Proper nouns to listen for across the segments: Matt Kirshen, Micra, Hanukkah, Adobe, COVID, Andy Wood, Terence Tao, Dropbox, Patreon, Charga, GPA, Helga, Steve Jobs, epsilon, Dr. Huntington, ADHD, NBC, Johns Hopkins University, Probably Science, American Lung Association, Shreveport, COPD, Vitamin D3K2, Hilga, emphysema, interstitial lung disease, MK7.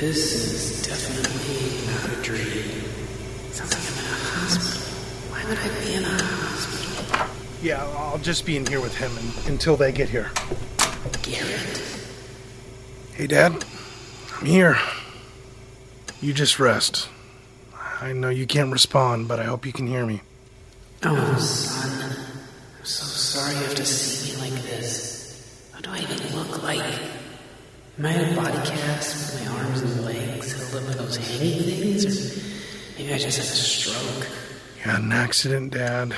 This is definitely not a dream. Sounds like I'm in a hospital. Why would I be in a hospital? Yeah, I'll just be in here with him until they get here. Garrett. Hey, Dad. I'm here. You just rest. I know you can't respond, but I hope you can hear me. Oh, son. I'm so sorry you have to see me like this. What do I even look like? Am I a body cast with my arms and legs held up with those hanging things? Or maybe I just had a stroke. You had an accident, Dad.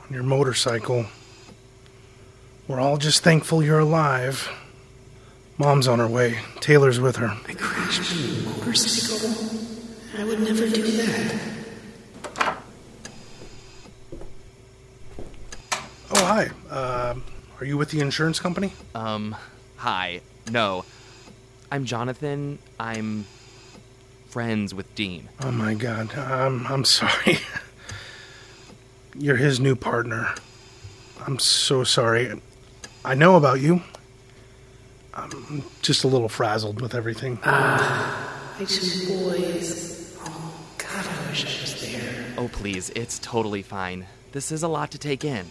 On your motorcycle. We're all just thankful you're alive. Mom's on her way. Taylor's with her. I crashed my motorcycle? I would never do that. Oh, hi. Are you with the insurance company? Hi. No. I'm Jonathan. I'm friends with Dean. Oh, my God. I'm sorry. You're his new partner. I'm so sorry. I know about you. I'm just a little frazzled with everything. I just boys. Oh, God, I wish I was there. Oh, please. It's totally fine. This is a lot to take in.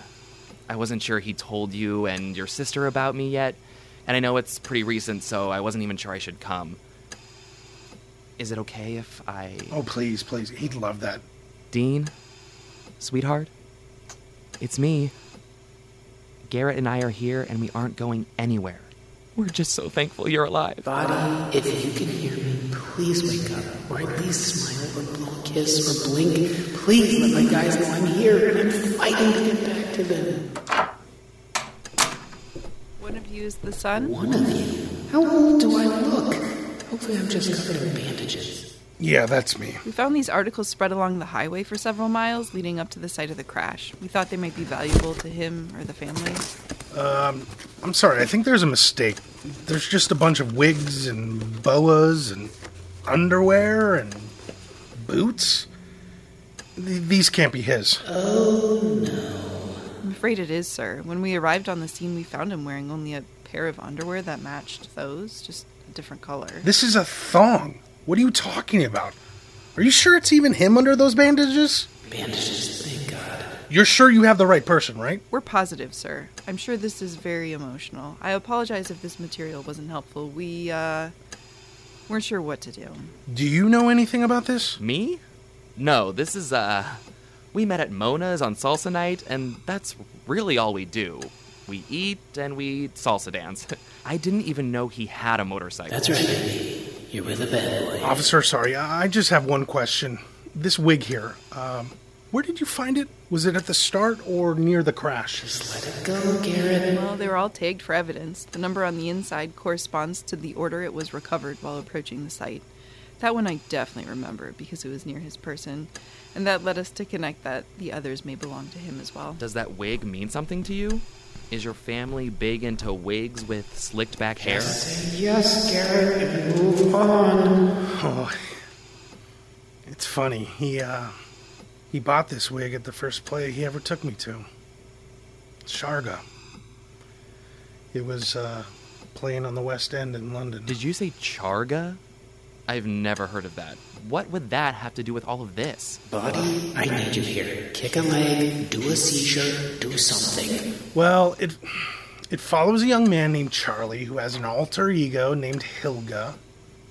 I wasn't sure he told you and your sister about me yet. And I know it's pretty recent, so I wasn't even sure I should come. Is it okay if I... Oh, please, please. He'd love that. Dean? Sweetheart? It's me. Garrett and I are here, and we aren't going anywhere. We're just so thankful you're alive. Body, if you can hear me, please wake up. Or at least smile, or blow a kiss, or blink. Please let my guys know I'm here, and I'm fighting to get back to them. One of you is the sun? One of you? How old do I look? Hopefully I'm just covered in bandages. Yeah, that's me. We found these articles spread along the highway for several miles leading up to the site of the crash. We thought they might be valuable to him or the family. I'm sorry, I think there's a mistake. There's just a bunch of wigs and boas and underwear and boots. These can't be his. Oh, no. I'm afraid it is, sir. When we arrived on the scene, we found him wearing only a pair of underwear that matched those, just a different color. This is a thong. What are you talking about? Are you sure it's even him under those bandages? Bandages, thank God. You're sure you have the right person, right? We're positive, sir. I'm sure this is very emotional. I apologize if this material wasn't helpful. We, weren't sure what to do. Do you know anything about this? Me? No, this is, we met at Mona's on salsa night, and that's really all we do. We eat, and we salsa dance. I didn't even know he had a motorcycle. That's right, Andy. You're with a bad boy. Officer, sorry, I just have one question. This wig here, where did you find it? Was it at the start or near the crash? Just let it go, Garrett. Well, they were all tagged for evidence. The number on the inside corresponds to the order it was recovered while approaching the site. That one I definitely remember, because it was near his person. And that led us to connect that the others may belong to him as well. Does that wig mean something to you? Is your family big into wigs with slicked back hair? Yes, Garrett, move on. Oh, it's funny. He bought this wig at the first play he ever took me to. Charga. It was playing on the West End in London. Did you say Charga? I've never heard of that. What would that have to do with all of this? Buddy, I need you here. Kick a leg, do a seizure, do something. Well, it follows a young man named Charlie who has an alter ego named Hilga.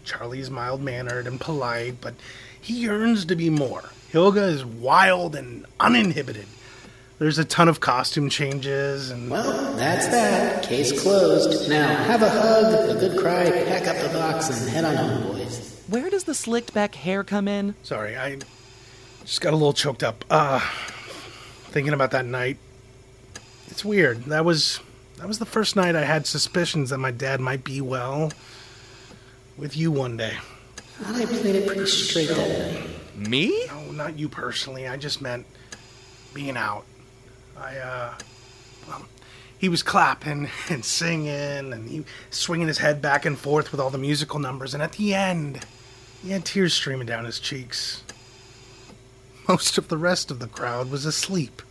Charlie's mild-mannered and polite, but he yearns to be more. Hilga is wild and uninhibited. There's a ton of costume changes and... Well, that's that. Case closed. Now, have a hug, a good cry, pack up the box, and head on home, boys. Where does the slicked back hair come in? Sorry, I just got a little choked up. Thinking about that night. It's weird. That was the first night I had suspicions that my dad might be, well, with you one day. Well, I played it pretty straight that night. Me? No, not you personally. I just meant being out. Well, he was clapping and singing and he swinging his head back and forth with all the musical numbers. And at the end, he had tears streaming down his cheeks. Most of the rest of the crowd was asleep.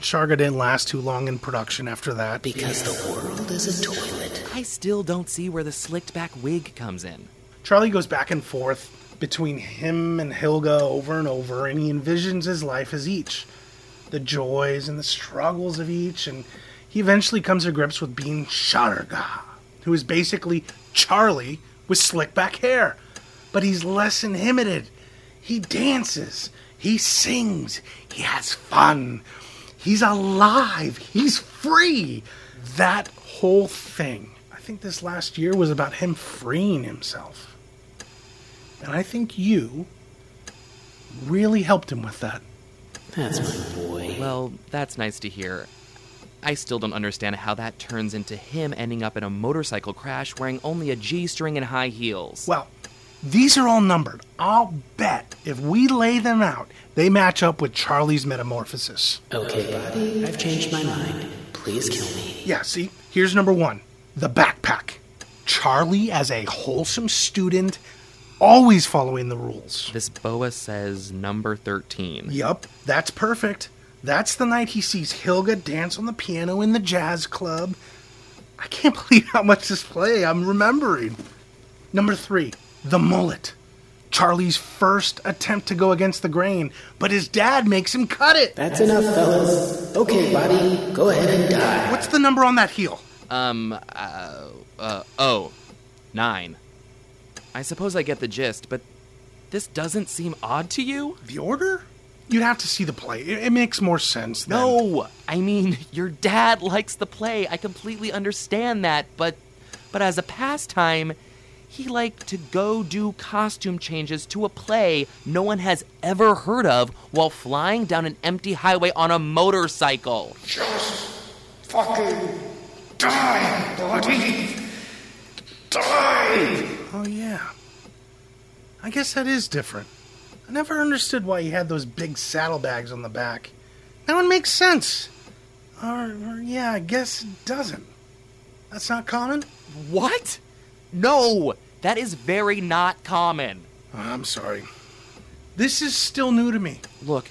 Charga didn't last too long in production after that. Because the world is a toilet. I still don't see where the slicked back wig comes in. Charlie goes back and forth between him and Helga over and over, and he envisions his life as each. The joys and the struggles of each, and he eventually comes to grips with being Charga, who is basically Charlie with slick back hair. But he's less inhibited. He dances. He sings. He has fun. He's alive. He's free. That whole thing. I think this last year was about him freeing himself. And I think you really helped him with that. That's my boy. Well, that's nice to hear. I still don't understand how that turns into him ending up in a motorcycle crash wearing only a G-string and high heels. Well, these are all numbered. I'll bet if we lay them out, they match up with Charlie's metamorphosis. Okay, buddy. I've changed my mind. Please kill me. Yeah, see? Here's number one. The backpack. Charlie as a wholesome student, always following the rules. This boa says number 13. Yup, that's perfect. That's the night he sees Helga dance on the piano in the jazz club. I can't believe how much this play I'm remembering. Number 3, the mullet. Charlie's first attempt to go against the grain, but his dad makes him cut it. That's enough, fellas. Okay, buddy, go ahead and die. What's the number on that heel? 9. I suppose I get the gist, but this doesn't seem odd to you? The order? You'd have to see the play. It makes more sense then. No! I mean, your dad likes the play. I completely understand that, but as a pastime, he liked to go do costume changes to a play no one has ever heard of while flying down an empty highway on a motorcycle. Just fucking die, buddy! Die! Oh, yeah. I guess that is different. I never understood why he had those big saddlebags on the back. Now it makes sense. Or yeah, I guess it doesn't. That's not common? What? No, that is very not common. Oh, I'm sorry. This is still new to me. Look,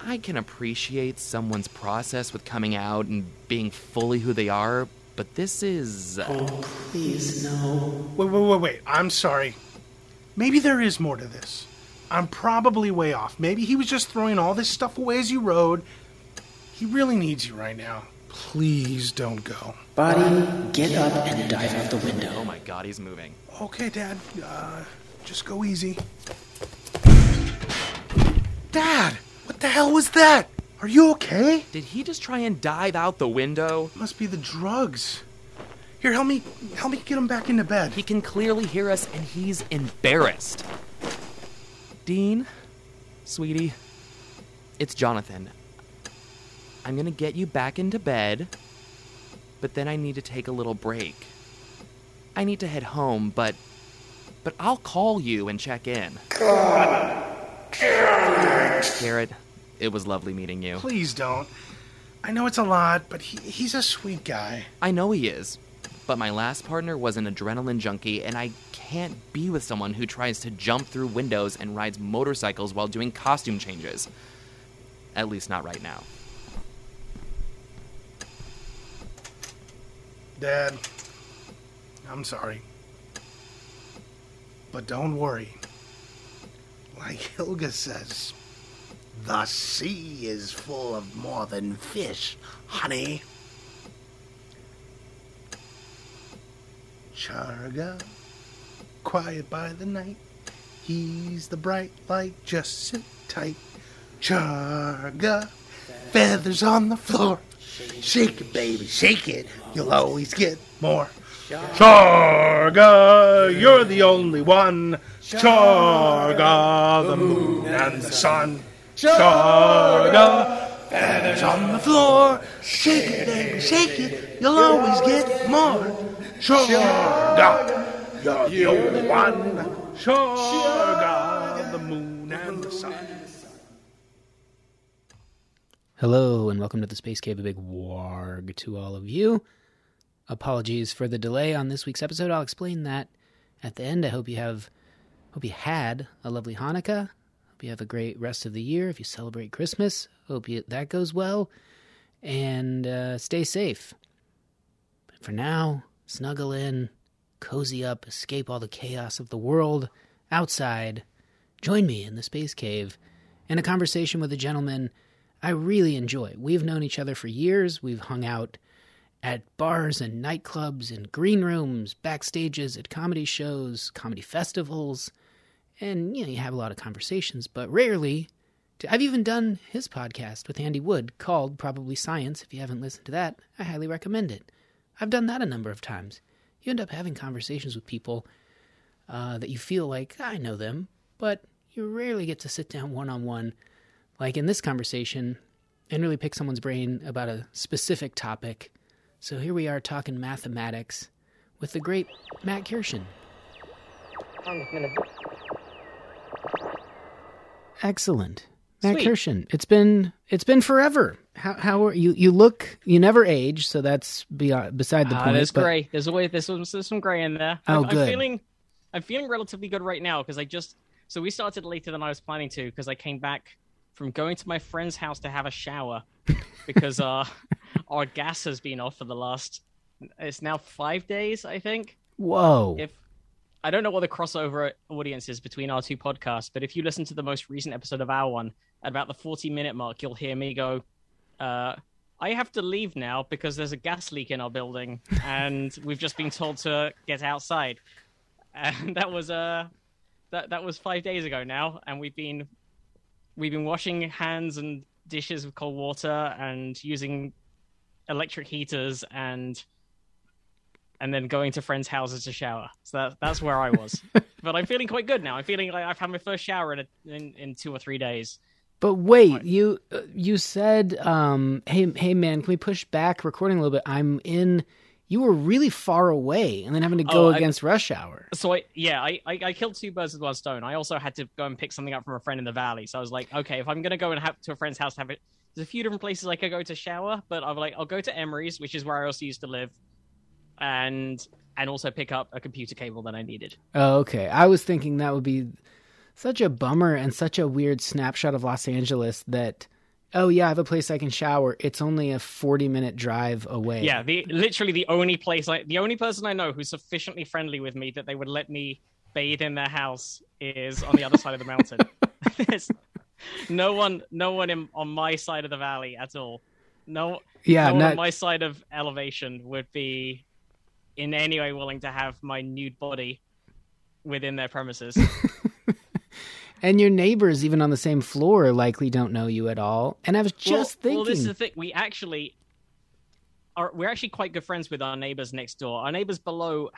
I can appreciate someone's process with coming out and being fully who they are, but this is... Oh, please, no. Wait. I'm sorry. Maybe there is more to this. I'm probably way off. Maybe he was just throwing all this stuff away as you rode. He really needs you right now. Please don't go. Buddy, get up and dive out the window. Oh my God, he's moving. Okay, Dad. Just go easy. Dad, what the hell was that? Are you okay? Did he just try and dive out the window? Must be the drugs. Here, help me get him back into bed. He can clearly hear us, and he's embarrassed. Dean, sweetie, it's Jonathan. I'm going to get you back into bed, but then I need to take a little break. I need to head home, but I'll call you and check in. God damn it. Garrett, it was lovely meeting you. Please don't. I know it's a lot, but he's a sweet guy. I know he is, but my last partner was an adrenaline junkie, and I can't be with someone who tries to jump through windows and rides motorcycles while doing costume changes. At least not right now. Dad, I'm sorry. But don't worry. Like Helga says, the sea is full of more than fish, honey. Charga. Quiet by the night, he's the bright light, just sit tight. Charga, feathers on the floor. Shake it, baby, shake it, you'll always get more. Charga, you're the only one. Charga, the moon and the sun. Charga, feathers on the floor. Shake it, baby, shake it. You'll always get more. Charga, you're the only one. Charga, the moon and the sun. Hello, and welcome to the Space Cave. A big warg to all of you. Apologies for the delay on this week's episode. I'll explain that at the end. I hope you had a lovely Hanukkah. Hope you have a great rest of the year. If you celebrate Christmas, hope that goes well. And stay safe. But for now, snuggle in, cozy up, escape all the chaos of the world outside. Join me in the Space Cave and a conversation with a gentleman I really enjoy. We've known each other for years. We've hung out at bars and nightclubs and green rooms, backstages at comedy shows, comedy festivals, and, you have a lot of conversations, but rarely. I've even done his podcast with Andy Wood called Probably Science. If you haven't listened to that, I highly recommend it. I've done that a number of times. You end up having conversations with people that you feel like, I know them, but you rarely get to sit down one-on-one, like in this conversation, and really pick someone's brain about a specific topic. So here we are talking mathematics with the great Matt Kirshen. Excellent. Matt Kirshen. It's been forever. How are you? You look, you never age, so that's beside the point. There's gray. There's some gray in there. Oh, good. I'm feeling relatively good right now because so we started later than I was planning to because I came back from going to my friend's house to have a shower because our gas has been off for the it's now 5 days, I think. Whoa. I don't know what the crossover audience is between our two podcasts, but if you listen to the most recent episode of our one, at about the 40-minute mark, you'll hear me go, I have to leave now because there's a gas leak in our building, and we've just been told to get outside. And that was 5 days ago now, and we've been washing hands and dishes with cold water and using electric heaters and then going to friends' houses to shower. So that's where I was. But I'm feeling quite good now. I'm feeling like I've had my first shower in 2 or 3 days. But wait, you said, hey man, can we push back recording a little bit? You were really far away and then having to go against rush hour. So I killed two birds with one stone. I also had to go and pick something up from a friend in the valley. So I was like, okay, if I'm going to go and have to a friend's house to have it, there's a few different places I could go to shower, but I'm like, I'll go to Emery's, which is where I also used to live, and also pick up a computer cable that I needed. Oh, okay. I was thinking that would be such a bummer and such a weird snapshot of Los Angeles that... Oh, yeah, I have a place I can shower. It's only a 40-minute drive away. Yeah, literally the only place, the only person I know who's sufficiently friendly with me that they would let me bathe in their house is on the other side of the mountain. There's no one on my side of the valley at all. No one on my side of elevation would be in any way willing to have my nude body within their premises. And your neighbors, even on the same floor, likely don't know you at all. And I was just thinking... Well, this is the thing. We're actually quite good friends with our neighbors next door. Our neighbors below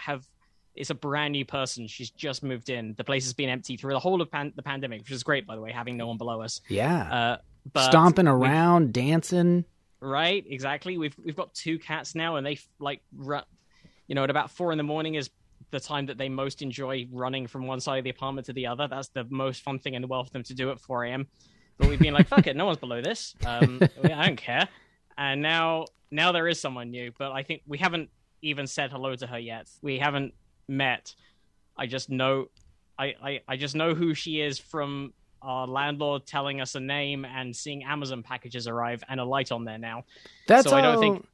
it's a brand new person. She's just moved in. The place has been empty through the whole of the pandemic, which is great, by the way, having no one below us. Yeah. But stomping around, dancing. Right, exactly. We've got two cats now, and they, at about 4 a.m. is... the time that they most enjoy running from one side of the apartment to the other. That's the most fun thing in the world for them to do at 4 a.m. But we've been like, fuck it, no one's below this. I don't care. And now there is someone new, but I think we haven't even said hello to her yet. We haven't met. I just know, I just know who she is from our landlord telling us a name and seeing Amazon packages arrive and a light on there now. I don't think...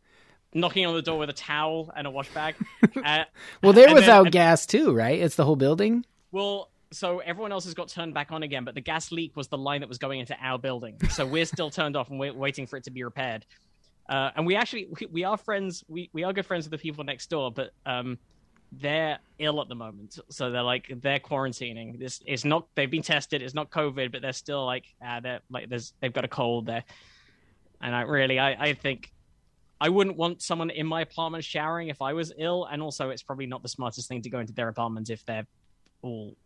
knocking on the door with a towel and a wash bag. Well, they're without gas too, right? It's the whole building? Well, so everyone else has got turned back on again, but the gas leak was the line that was going into our building. So we're still turned off and we're waiting for it to be repaired. And we actually, we are friends. We are good friends with the people next door, but they're ill at the moment. So they're quarantining. They've been tested. It's not COVID, but they're still they've got a cold there. And I think... I wouldn't want someone in my apartment showering if I was ill, and also it's probably not the smartest thing to go into their apartment if they're all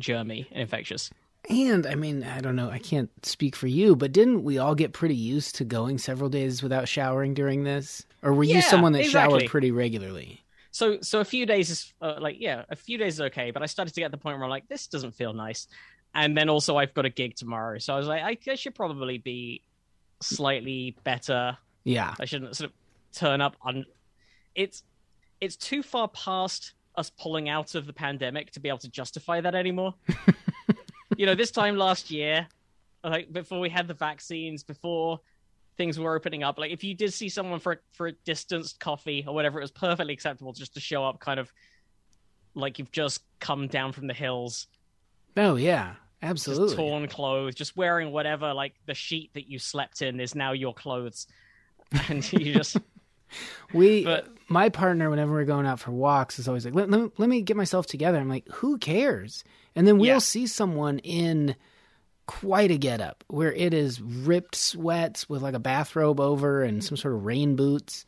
germy and infectious. And, I mean, I don't know, I can't speak for you, but didn't we all get pretty used to going several days without showering during this? Or were you someone that showered pretty regularly? So a few days is, a few days is okay, but I started to get to the point where I'm like, this doesn't feel nice. And then also I've got a gig tomorrow, so I was like, I should probably be slightly better. Yeah. I shouldn't sort of turn up on... It's too far past us pulling out of the pandemic to be able to justify that anymore. You know, this time last year, like before we had the vaccines, before things were opening up, like if you did see someone for a distanced coffee or whatever, it was perfectly acceptable just to show up kind of like you've just come down from the hills. Oh, yeah, absolutely. Just torn clothes, just wearing whatever, like the sheet that you slept in is now your clothes. And you just... my partner, whenever we're going out for walks, is always like, let me get myself together. I'm like, who cares? And then we'll see someone in quite a getup where it is ripped sweats with like a bathrobe over and some sort of rain boots.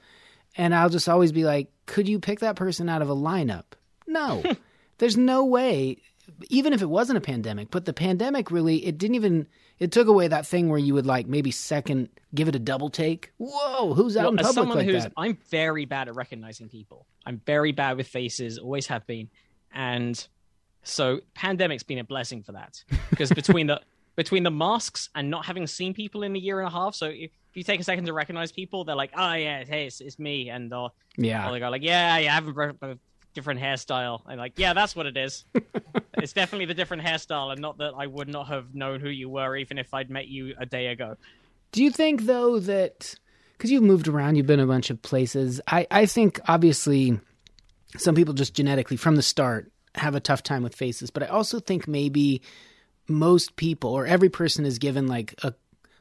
And I'll just always be like, could you pick that person out of a lineup? No, there's no way. Even if it wasn't a pandemic, but the pandemic really, it took away that thing where you would like maybe second, give it a double take. Whoa, who's out in public someone like that? I'm very bad at recognizing people. I'm very bad with faces, always have been. And so pandemic's been a blessing for that, because between the masks and not having seen people in a year and a half. So if you take a second to recognize people, they're like, oh yeah, hey, it's me. And they go like, yeah, I have a different hairstyle. I'm like, yeah, that's what it is. It's definitely the different hairstyle, and not that I would not have known who you were even if I'd met you a day ago. Do you think, though, that because you've moved around, you've been a bunch of places, I think obviously some people just genetically from the start have a tough time with faces, but I also think maybe most people or every person is given like a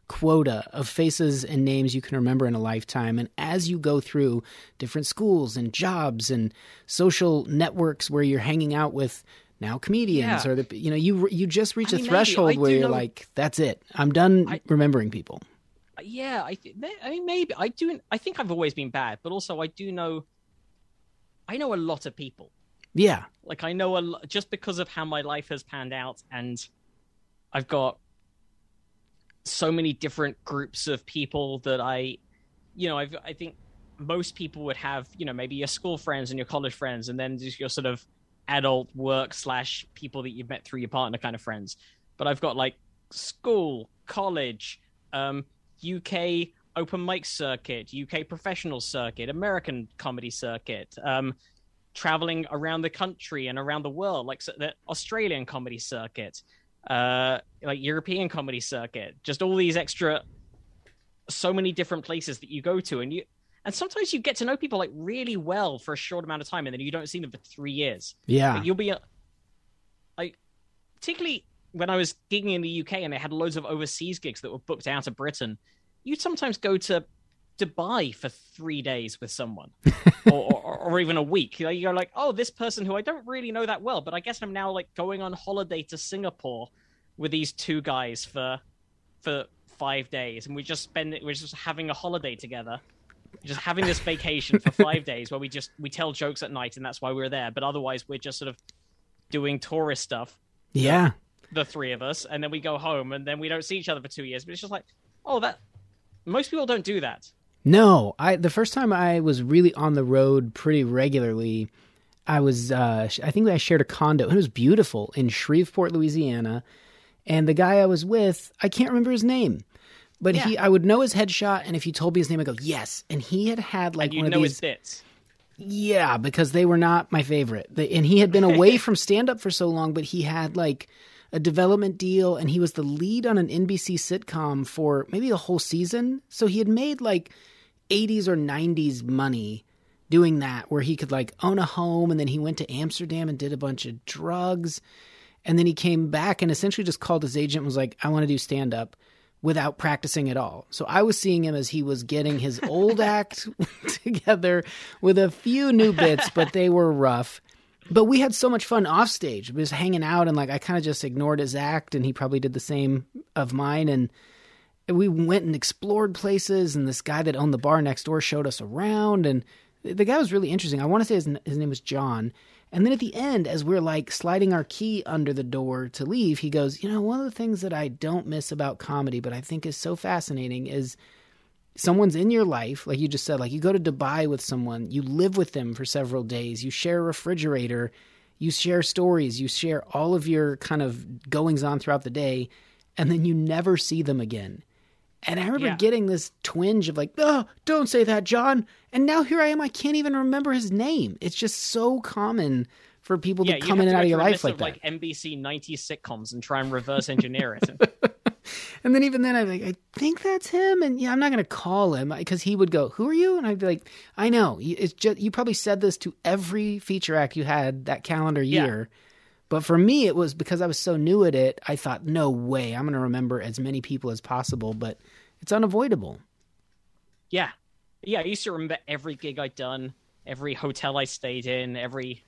quota of faces and names you can remember in a lifetime. And as you go through different schools and jobs and social networks where you're hanging out with now comedians or the, you know, you just reach a threshold where you're like, that's it. I'm done remembering people. Yeah. I think I've always been bad, but also I know a lot of people. Yeah. Like I know a lot just because of how my life has panned out, and I've got so many different groups of people that I think most people would have, you know, maybe your school friends and your college friends, and then just your sort of adult work / people that you've met through your partner kind of friends. But I've got like school, college, UK open mic circuit, UK professional circuit, American comedy circuit, traveling around the country and around the world, like so the Australian comedy circuit, like European comedy circuit, just all these extra, so many different places that you go to, and sometimes you get to know people like really well for a short amount of time, and then you don't see them for 3 years. Yeah, like, you'll be like, particularly when I was gigging in the UK and they had loads of overseas gigs that were booked out of Britain, you'd sometimes go to Dubai for 3 days with someone, or even a week. You're like, oh, this person who I don't really know that well, but I guess I'm now like going on holiday to Singapore with these two guys for 5 days, and we're just having a holiday together, just having this vacation for 5 days where we tell jokes at night, and that's why we're there. But otherwise, we're just sort of doing tourist stuff. Yeah, the three of us, and then we go home, and then we don't see each other for 2 years. But it's just like, oh, that most people don't do that. No, the first time I was really on the road pretty regularly, I was, I think I shared a condo, and it was beautiful, in Shreveport, Louisiana, and the guy I was with, I can't remember his name, but I would know his headshot, and if he told me his name, I'd go, yes, and he had like one of these... his bits. Yeah, because they were not my favorite, and he had been away from stand-up for so long, but he had like a development deal, and he was the lead on an NBC sitcom for maybe a whole season, so he had made like... 80s or 90s money doing that, where he could like own a home, and then he went to Amsterdam and did a bunch of drugs, and then he came back and essentially just called his agent and was like, I want to do stand-up without practicing at all. So I was seeing him as he was getting his old act together with a few new bits, but they were rough. But we had so much fun off stage. We was hanging out, and like I kind of just ignored his act, and he probably did the same of mine, and we went and explored places, and this guy that owned the bar next door showed us around, and the guy was really interesting. I want to say his name was John, And then at the end, as we're like sliding our key under the door to leave, he goes, you know, one of the things that I don't miss about comedy, but I think is so fascinating is someone's in your life. Like you just said, like you go to Dubai with someone, you live with them for several days, you share a refrigerator, you share stories, you share all of your kind of goings on throughout the day, and then you never see them again. And I remember getting this twinge of like, oh, don't say that, John. And now here I am. I can't even remember his name. It's just so common for people to come in and out of your life like that. Like NBC 90s sitcoms and try and reverse engineer it. And then even then, I'm like, I think that's him. And yeah, I'm not going to call him because he would go, who are you? And I'd be like, I know. It's just, you probably said this to every feature act you had that calendar year. Yeah. But for me, it was because I was so new at it, I thought, no way, I'm going to remember as many people as possible, but it's unavoidable. Yeah. Yeah, I used to remember every gig I'd done, every hotel I stayed in, every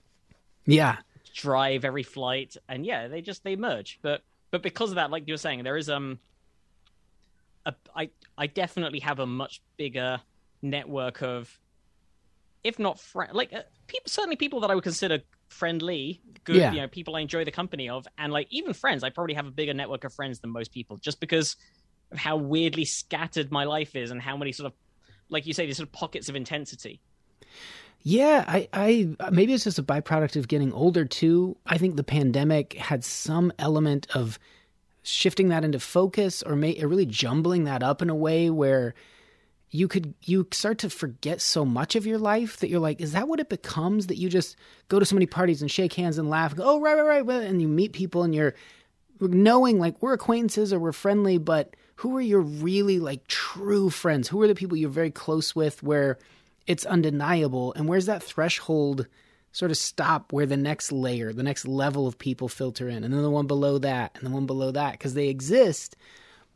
drive, every flight. And yeah, they merge. But because of that, like you were saying, there is I definitely have a much bigger network of, if not people that I would consider friendly, good, you know, people I enjoy the company of, and like even friends. I probably have a bigger network of friends than most people, just because of how weirdly scattered my life is and how many sort of, like you say, these sort of pockets of intensity. Yeah, I maybe it's just a byproduct of getting older too. I think the pandemic had some element of shifting that into focus, or really jumbling that up in a way where you start to forget so much of your life that you're like, is that what it becomes? That you just go to so many parties and shake hands and laugh and go, oh, right. And you meet people and you're knowing like we're acquaintances or we're friendly, but who are your really like true friends? Who are the people you're very close with where it's undeniable? And where's that threshold sort of stop where the next layer, the next level of people filter in, and then the one below that and the one below that, because they exist.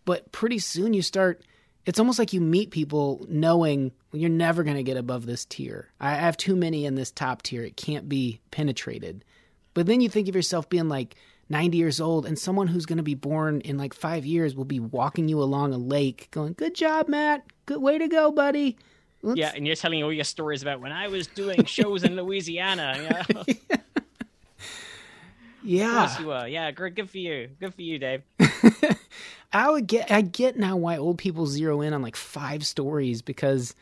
But pretty soon you start... It's almost like you meet people knowing you're never going to get above this tier. I have too many in this top tier. It can't be penetrated. But then you think of yourself being like 90 years old, and someone who's going to be born in like 5 years will be walking you along a lake going, good job, Matt. Good way to go, buddy. Let's... Yeah, and you're telling all your stories about when I was doing shows in Louisiana. Yeah. Yeah. Of course you were. Yeah, good for you. Good for you, Dave. I get now why old people zero in on like 5 stories, because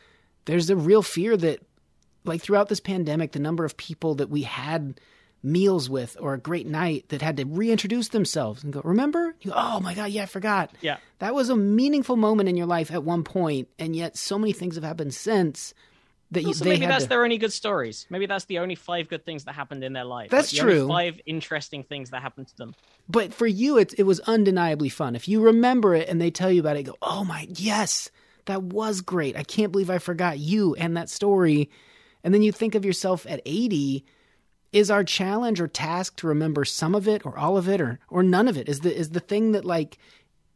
there's a real fear that like throughout this pandemic, the number of people that we had meals with or a great night that had to reintroduce themselves and go, remember? You go, oh my God, yeah, I forgot. Yeah. That was a meaningful moment in your life at one point, and yet so many things have happened since that you... So maybe that's their only good stories. Maybe that's the only 5 good things that happened in their life. That's like, true. 5 interesting things that happened to them. But for you, it was undeniably fun. If you remember it and they tell you about it, you go, oh my, yes, that was great. I can't believe I forgot you and that story. And then you think of yourself at 80, is our challenge or task to remember some of it or all of it or none of it? Is the thing that like,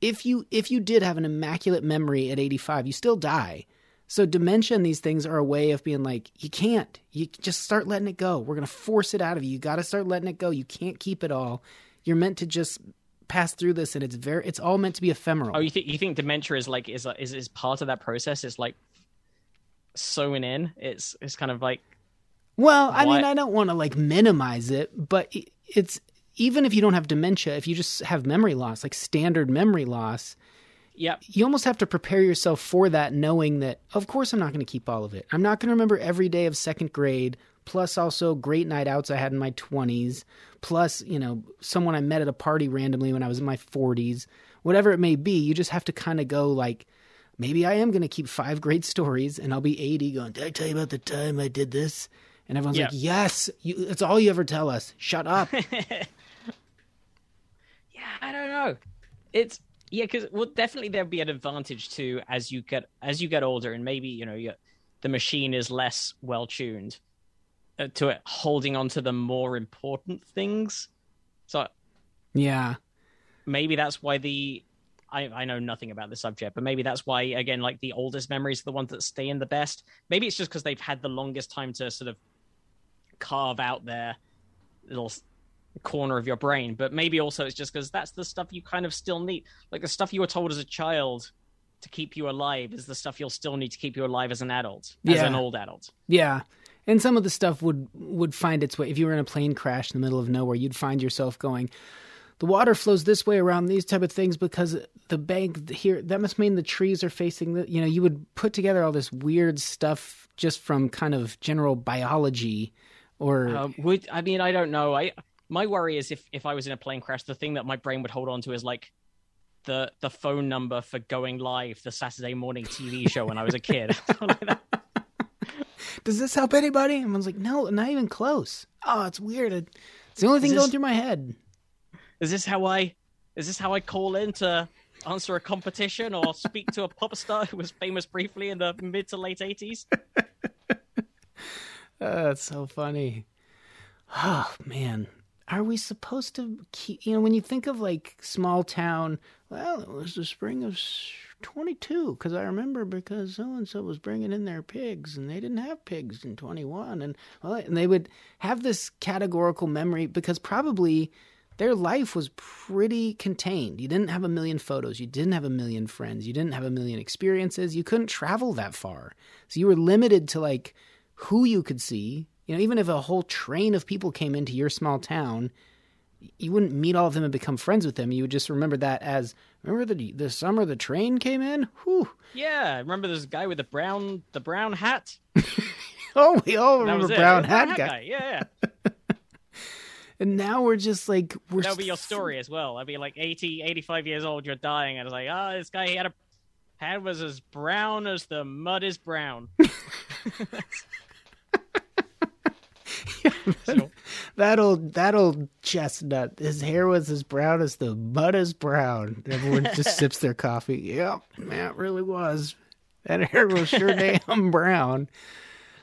if you did have an immaculate memory at 85, you still die. So dementia and these things are a way of being like, you can't, you just start letting it go. We're going to force it out of you. You got to start letting it go. You can't keep it all. You're meant to just pass through this, and it's all meant to be ephemeral. Oh, you think dementia is like is part of that process? It's like sewn in. It's kind of like... Well, what? I mean, I don't want to like minimize it, but it's, even if you don't have dementia, if you just have memory loss, like standard memory loss, yep, you almost have to prepare yourself for that, knowing that, of course, I'm not going to keep all of it. I'm not going to remember every day of second grade, plus also great night outs I had in my 20s, plus, you know, someone I met at a party randomly when I was in my 40s, whatever it may be. You just have to kind of go like, maybe I am going to keep 5 great stories, and I'll be 80 going, did I tell you about the time I did this? And everyone's like, yes, it's all you ever tell us. Shut up. I don't know. It's... Yeah, because well, definitely there'll be an advantage to as you get older, and maybe, you know, the machine is less well tuned to it, holding on to the more important things. So, yeah, maybe that's why I know nothing about the subject, but maybe that's why, again, like the oldest memories are the ones that stay in the best. Maybe it's just because they've had the longest time to sort of carve out their little corner of your brain, but maybe also it's just because that's the stuff you kind of still need. Like the stuff you were told as a child to keep you alive is the stuff you'll still need to keep you alive as an adult, as an old adult. Yeah. And some of the stuff would find its way. If you were in a plane crash in the middle of nowhere, you'd find yourself going, the water flows this way around these type of things because the bank here, that must mean the trees are facing the, you know, you would put together all this weird stuff just from kind of general biology or. I don't know. My worry is if I was in a plane crash, the thing that my brain would hold on to is like the phone number for Going Live, the Saturday morning TV show when I was a kid. Like that. Does this help anybody? And I was like, no, not even close. Oh, it's weird. It's the only thing going through my head. Is this how I call in to answer a competition or speak to a pop star who was famous briefly in the mid to late 80s? That's so funny. Oh, man. Are we supposed to keep, you know, when you think of like small town, well, it was the spring of 22 because I remember because so-and-so was bringing in their pigs and they didn't have pigs in 21. And they would have this categorical memory because probably their life was pretty contained. You didn't have a million photos. You didn't have a million friends. You didn't have a million experiences. You couldn't travel that far. So you were limited to like who you could see. You know, even if a whole train of people came into your small town, you wouldn't meet all of them and become friends with them. You would just remember that as, remember the summer the train came in? Whew. Yeah, remember this guy with the brown hat? Oh, we all remember brown hat guy. Yeah, yeah. And now we're just like... That'll be your story as well. I'll be like 80, 85 years old, you're dying. And it's like, oh, this guy, he was as brown as the mud is brown. Yeah, that old chestnut, his hair was as brown as the mud is brown. Everyone just sips their coffee. Yep, man, it really was. That hair was sure damn brown.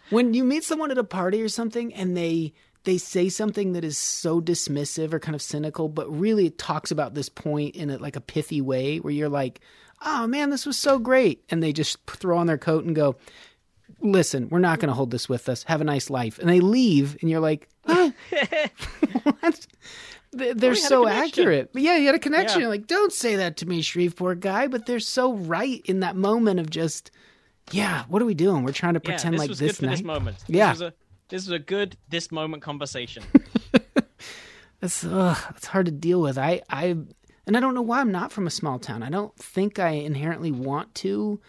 When you meet someone at a party or something and they say something that is so dismissive or kind of cynical, but really it talks about this point in like a pithy way where you're like, oh man, this was so great. And they just throw on their coat and go, listen, we're not going to hold this with us. Have a nice life. And they leave and you're like, ah, what? They're so accurate. But yeah, you had a connection. Yeah. Like, don't say that to me, Shreveport guy, but they're so right in that moment of just, yeah, what are we doing? We're trying to pretend like this night. This moment. Yeah. This was a good this moment conversation. That's hard to deal with. I don't know why I'm not from a small town. I don't think I inherently want to,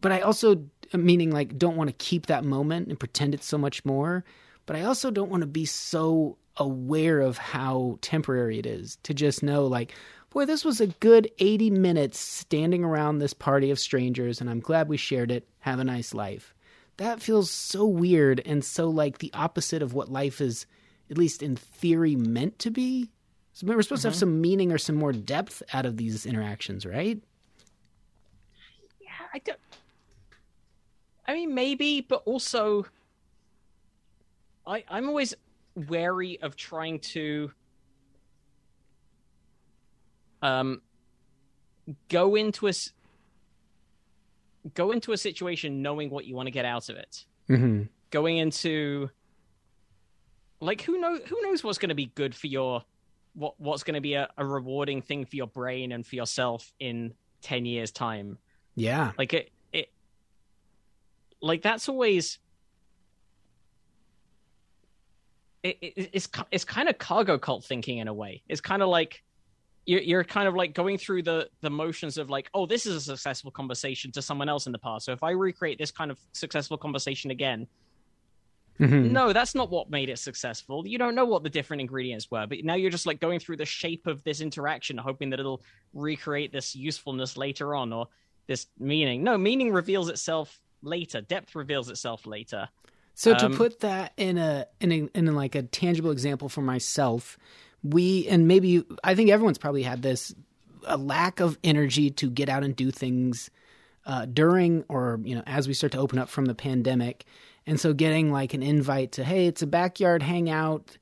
but I also meaning like don't want to keep that moment and pretend it's so much more. But I also don't want to be so aware of how temporary it is to just know like, boy, this was a good 80 minutes standing around this party of strangers and I'm glad we shared it. Have a nice life. That feels so weird and so like the opposite of what life is, at least in theory, meant to be. So we're supposed to have some meaning or some more depth out of these interactions, right? Yeah, maybe, but also I'm always wary of trying to go into a situation knowing what you want to get out of it. Mm-hmm. Going into like who knows what's going to be good for your what's going to be a rewarding thing for your brain and for yourself in 10 years time. Yeah, like it like that's always it's kind of cargo cult thinking in a way. It's kind of like you're kind of like going through the motions of like, oh, this is a successful conversation to someone else in the past. So if I recreate this kind of successful conversation again, no, that's not what made it successful. You don't know what the different ingredients were, but now you're just like going through the shape of this interaction, hoping that it'll recreate this usefulness later on or this meaning. No, meaning reveals itself later. Depth reveals itself later. So to put that in like a tangible example for myself, I think everyone's probably had this, a lack of energy to get out and do things during or, you know, as we start to open up from the pandemic. And so getting like an invite to, hey, it's a backyard hangout.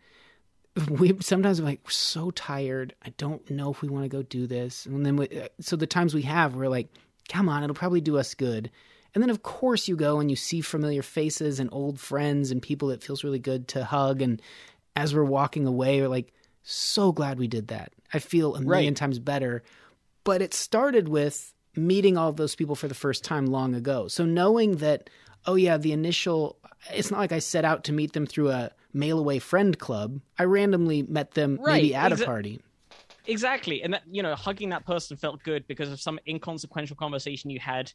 We sometimes we're so tired. I don't know if we want to go do this. And then so the times we have, we're like, come on, it'll probably do us good. And then, of course, you go and you see familiar faces and old friends and people that feels really good to hug. And as we're walking away, we're like, so glad we did that. I feel a million times better. But it started with meeting all of those people for the first time long ago. So knowing that oh yeah, the initial, it's not like I set out to meet them through a mail away friend club. I randomly met them maybe at a party. Exactly. And that, you know, hugging that person felt good because of some inconsequential conversation you had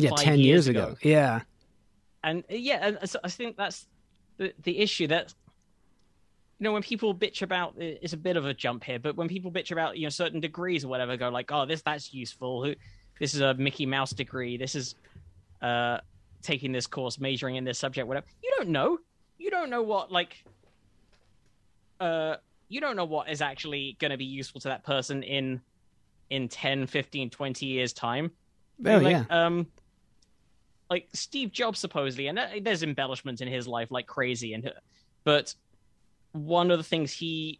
10 years ago. Yeah. And yeah, so I think that's the issue that, you know, when people bitch about, it's a bit of a jump here, but when people bitch about, you know, certain degrees or whatever, go like, oh, that's useful. This is a Mickey Mouse degree. This is taking this course, majoring in this subject, whatever. You don't know what is actually going to be useful to that person in 10, 15, 20 years time. Oh, yeah. Like Steve Jobs, supposedly, and there's embellishments in his life like crazy. But one of the things he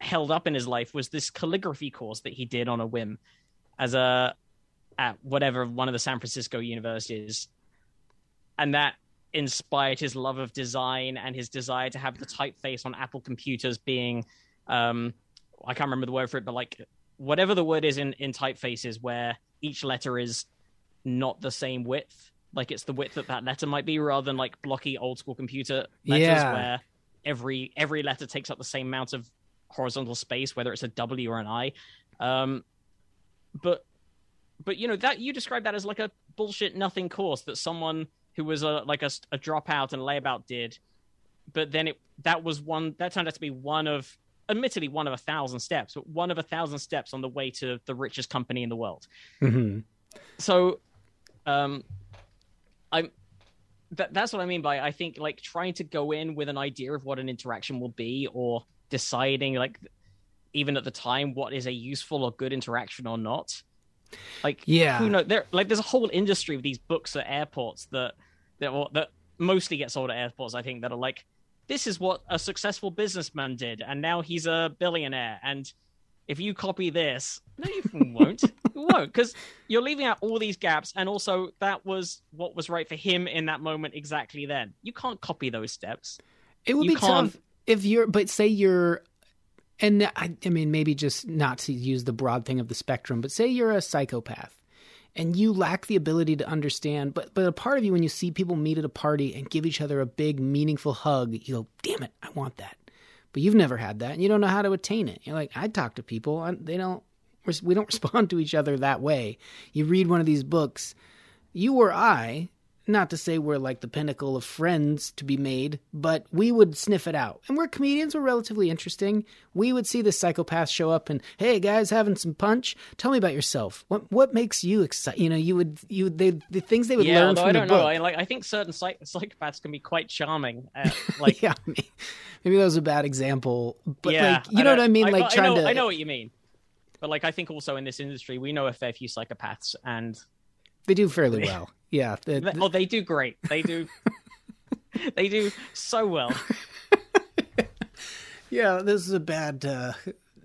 held up in his life was this calligraphy course that he did on a whim at whatever one of the San Francisco universities. And that inspired his love of design and his desire to have the typeface on Apple computers being, I can't remember the word for it, but like whatever the word is in typefaces where each letter is not the same width, like it's the width that letter might be, rather than like blocky old school computer letters where every letter takes up the same amount of horizontal space, whether it's a W or an I. But you know, that you describe that as like a bullshit nothing course that someone who was a dropout and layabout did, but then that turned out to be admittedly one of 1,000 steps, but one of 1,000 steps on the way to the richest company in the world. Mm-hmm. So, that's what I mean by, I think, like, trying to go in with an idea of what an interaction will be, or deciding, like, even at the time, what is a useful or good interaction or not. Like, yeah, who knows? There's a whole industry of these books at airports that mostly get sold at airports, I think, that are like, this is what a successful businessman did, and now he's a billionaire. And if you copy this, no, you won't. You won't, because you're leaving out all these gaps. And also, that was what was right for him in that moment exactly then. You can't copy those steps. It would be tough if you're, but say you're, and I mean, maybe just not to use the broad thing of the spectrum, but say you're a psychopath and you lack the ability to understand, but a part of you, when you see people meet at a party and give each other a big, meaningful hug, you go, damn it, I want that. But you've never had that, and you don't know how to attain it. You're like, I talk to people, we don't respond to each other that way. You read one of these books, you or I, not to say we're like the pinnacle of friends to be made, but we would sniff it out. And we're comedians, we're relatively interesting. We would see the psychopath show up and, hey guys, having some punch? Tell me about yourself. What makes you excited? You know, the things they would learn from the book. Yeah, I don't know. I think certain psychopaths can be quite charming. Yeah, maybe that was a bad example. But yeah, like, you know what I mean? I know what you mean. But like, I think also in this industry, we know a fair few psychopaths, and they do fairly well. Yeah. They do great. They do. They do so well. Yeah, this is a bad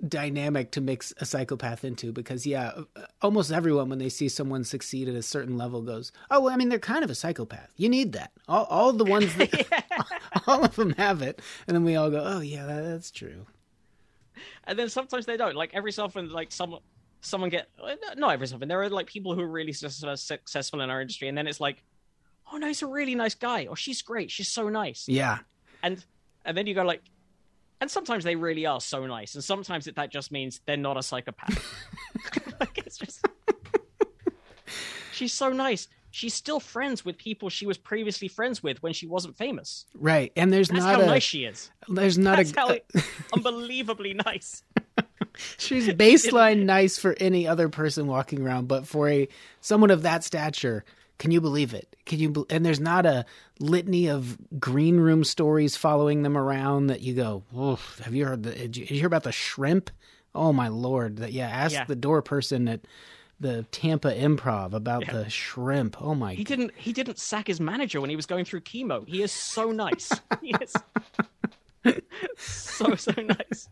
dynamic to mix a psychopath into, because, yeah, almost everyone, when they see someone succeed at a certain level, goes, oh, well, I mean, they're kind of a psychopath. You need that. All the ones that all of them have it. And then we all go, oh, yeah, that's true. And then sometimes they don't. Like, every so often, like, someone get, not every something, there are like people who are really successful in our industry, and then it's like, oh no, he's a really nice guy, or she's great, she's so nice. Yeah. And then you go like, and sometimes they really are so nice, and sometimes that just means they're not a psychopath. Like, it's just she's so nice, she's still friends with people she was previously friends with when she wasn't famous, right? And that's how nice she is. Unbelievably nice. She's baseline nice for any other person walking around, but for someone of that stature, can you believe it? And there's not a litany of green room stories following them around that you go, oh, have you heard? Did you hear about the shrimp? Oh my Lord! The door person at the Tampa Improv about the shrimp. Oh my! He didn't sack his manager when he was going through chemo. He is so nice. He is so nice.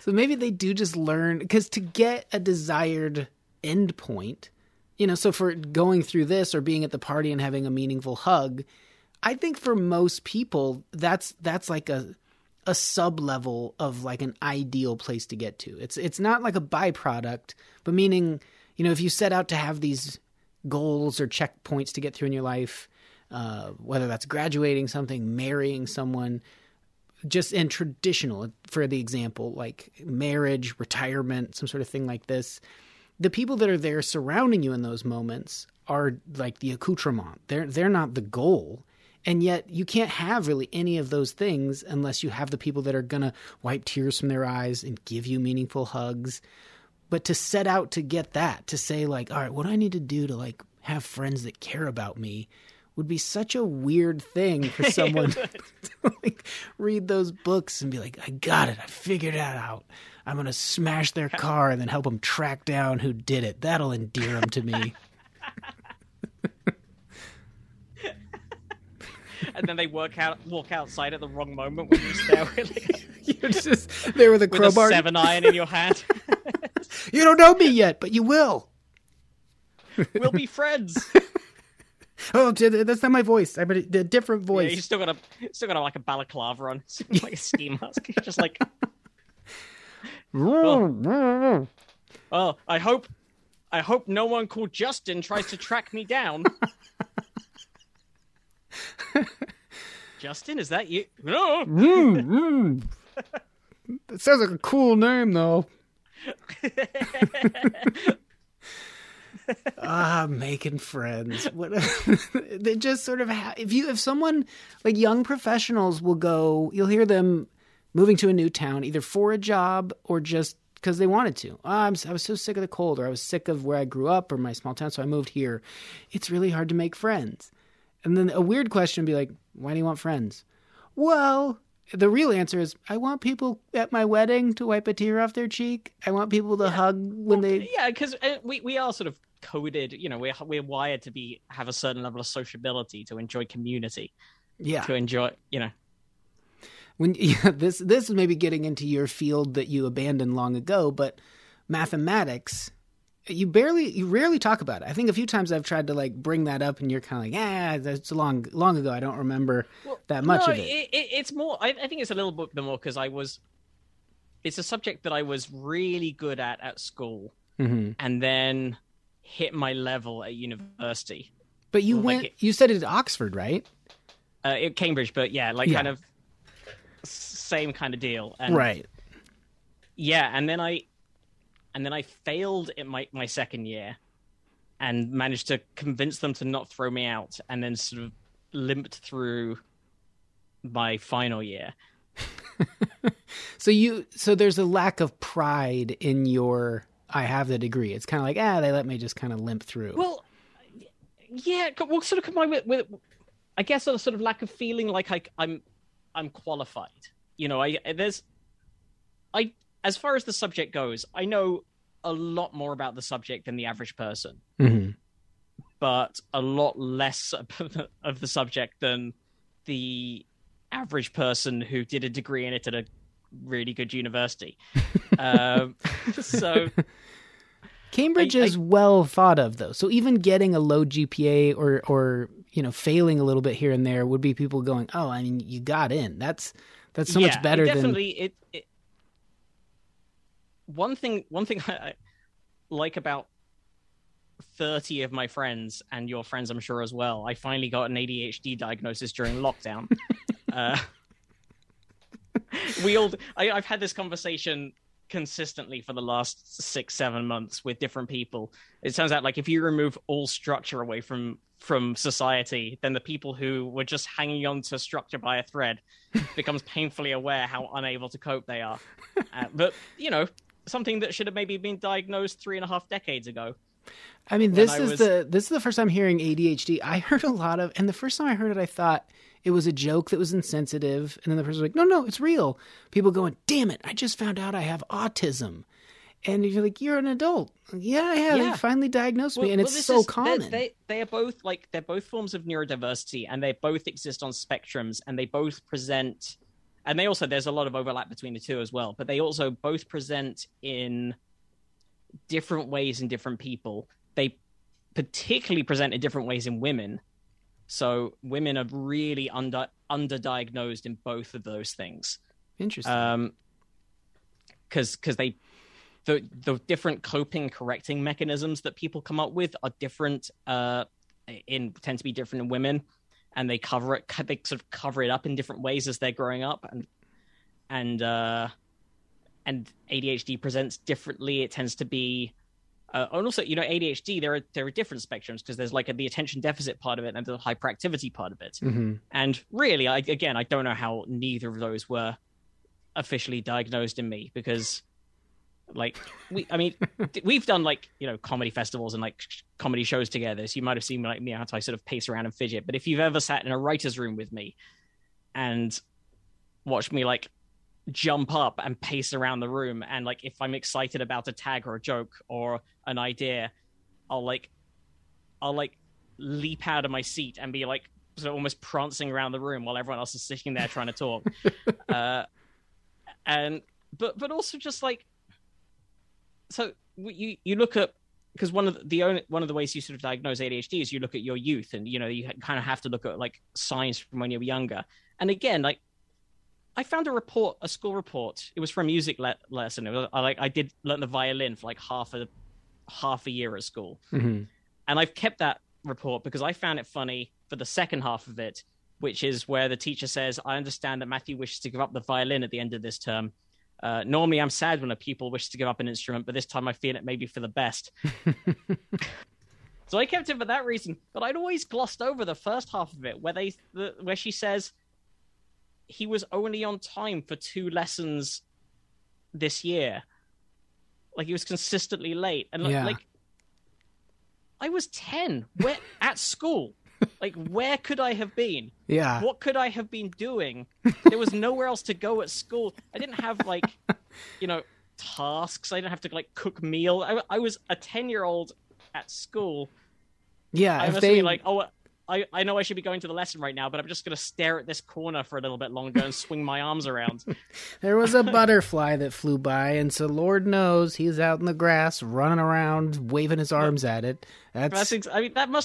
So maybe they do just learn, because to get a desired end point, you know, so for going through this or being at the party and having a meaningful hug, I think for most people, that's like a sub-level of like an ideal place to get to. It's not like a byproduct, but meaning, you know, if you set out to have these goals or checkpoints to get through in your life, whether that's graduating something, marrying someone, just in traditional, for the example, like marriage, retirement, some sort of thing like this. The people that are there surrounding you in those moments are like the accoutrement. They're not the goal. And yet you can't have really any of those things unless you have the people that are going to wipe tears from their eyes and give you meaningful hugs. But to set out to get that, to say like, all right, what do I need to do to like have friends that care about me, would be such a weird thing for someone to like read those books and be like, I got it. I figured it out. I'm going to smash their car and then help them track down who did it. That'll endear them to me. And then they walk outside at the wrong moment when you're there there with a crowbar, with a 7-iron in your hand. You don't know me yet, but you will. We'll be friends. Oh, that's not my voice. I'm a different voice. Yeah, you still got like a balaclava on, like a ski mask. Just like, oh. Oh, I hope no one called Justin tries to track me down. Justin, is that you? No. That sounds like a cool name, though. Making friends. They just sort of if someone like young professionals will go, you'll hear them moving to a new town either for a job or just because they wanted to. I was so sick of the cold, or I was sick of where I grew up or my small town, so I moved here. It's really hard to make friends. And then a weird question would be like, why do you want friends? Well, the real answer is, I want people at my wedding to wipe a tear off their cheek. I want people to hug when they... Yeah, because we are sort of coded, you know, we're wired to have a certain level of sociability, to enjoy community. Yeah. To enjoy, you know. This is maybe getting into your field that you abandoned long ago, but mathematics... You rarely talk about it. I think a few times I've tried to like bring that up, and you're kind of like, that's long ago. I don't remember that much of it. It's more. I think it's a little bit more because it's a subject that I was really good at school, mm-hmm. and then hit my level at university. But you you studied at Oxford, right? At Cambridge, but kind of same kind of deal, and, right? Yeah, and then I failed in my second year and managed to convince them to not throw me out, and then sort of limped through my final year. So there's a lack of pride in your, I have the degree. It's kind of like, they let me just kind of limp through. Well, yeah. Well, sort of combined with I guess, a sort of lack of feeling like I'm qualified. You know, as far as the subject goes, I know a lot more about the subject than the average person, mm-hmm. but a lot less of the subject than the average person who did a degree in it at a really good university. So Cambridge is well thought of, though. So even getting a low GPA or you know, failing a little bit here and there would be people going, "Oh, I mean, you got in. That's so much better than." One thing I like about 30 of my friends, and your friends, I'm sure, as well, I finally got an ADHD diagnosis during lockdown. I've had this conversation consistently for the last 6-7 months with different people. It turns out, like, if you remove all structure away from society, then the people who were just hanging on to structure by a thread becomes painfully aware how unable to cope they are. But, you know... Something that should have maybe been diagnosed 3.5 decades ago. I mean, this is the first time hearing ADHD. I heard a lot of, and the first time I heard it, I thought it was a joke that was insensitive. And then the person was like, no, it's real. People going, damn it, I just found out I have autism. And you're like, you're an adult. Yeah, I have. Yeah. They finally diagnosed me, and it's so common. They are both like, they're both forms of neurodiversity, and they both exist on spectrums, and they both present. And they also, there's a lot of overlap between the two as well, but they also both present in different ways in different people. They particularly present in different ways in women. So women are really underdiagnosed in both of those things. Interesting. Because the different coping correcting mechanisms that people come up with are different, tend to be different in women, and they sort of cover it up in different ways as they're growing up, and ADHD presents differently. It tends to be, and also, ADHD, there are different spectrums, because there's the attention deficit part of it and the hyperactivity part of it. Mm-hmm. And really, I don't know how neither of those were officially diagnosed in me, because we've done comedy festivals and comedy shows together. So you might've seen me, how I sort of pace around and fidget. But if you've ever sat in a writer's room with me and watched me jump up and pace around the room, and if I'm excited about a tag or a joke or an idea, I'll leap out of my seat and be sort of almost prancing around the room while everyone else is sitting there trying to talk. But also just so you look at, because one of the ways you sort of diagnose ADHD is you look at your youth, and you kind of have to look at signs from when you were younger. And again, I found a school report. It was for a music lesson. It was, I did learn the violin for half a year at school. Mm-hmm. And I've kept that report because I found it funny for the second half of it, which is where the teacher says, I understand that Matthew wishes to give up the violin at the end of this term. Normally I'm sad when a pupil wishes to give up an instrument, but this time I feel it may be for the best. So I kept it for that reason. But I'd always glossed over the first half of it where she says, he was only on time for 2 lessons this year. He was consistently late. And I was 10 at school. Where could I have been? Yeah. What could I have been doing? There was nowhere else to go at school. I didn't have tasks. I didn't have to cook meal. I was a 10-year-old at school. Yeah. I must be I know I should be going to the lesson right now, but I'm just going to stare at this corner for a little bit longer and swing my arms around. There was a butterfly that flew by, and so Lord knows he's out in the grass running around, waving his arms at it. That must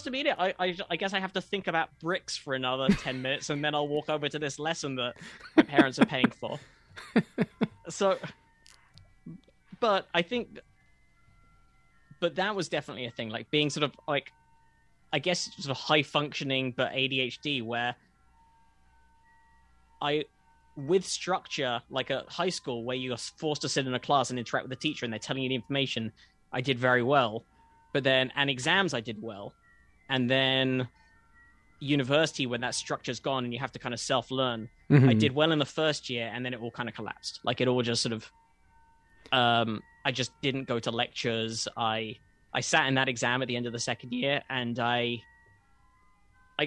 have been it. I guess I have to think about bricks for another 10 minutes, and then I'll walk over to this lesson that my parents are paying for. But I think... But that was definitely a thing, being sort of, I guess it's sort of high functioning, but ADHD, where with structure, like at high school, where you are forced to sit in a class and interact with the teacher and they're telling you the information, I did very well. But then, and exams, I did well. And then university, when that structure's gone and you have to kind of self-learn, mm-hmm. I did well in the first year, and then it all kind of collapsed. It all just sort of, I just didn't go to lectures. I sat in that exam at the end of the second year, and I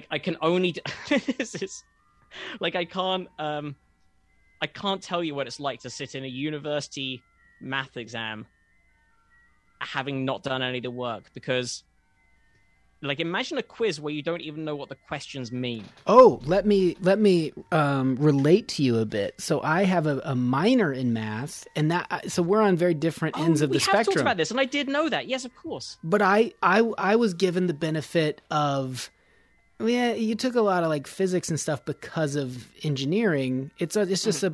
can only this is I can't tell you what it's like to sit in a university math exam having not done any of the work, because imagine a quiz where you don't even know what the questions mean. Oh, let me relate to you a bit. So I have a minor in math, and that so we're on very different ends of the spectrum. We have talked about this, and I did know that. Yes, of course. But I was given the benefit of you took a lot of physics and stuff because of engineering. It's just a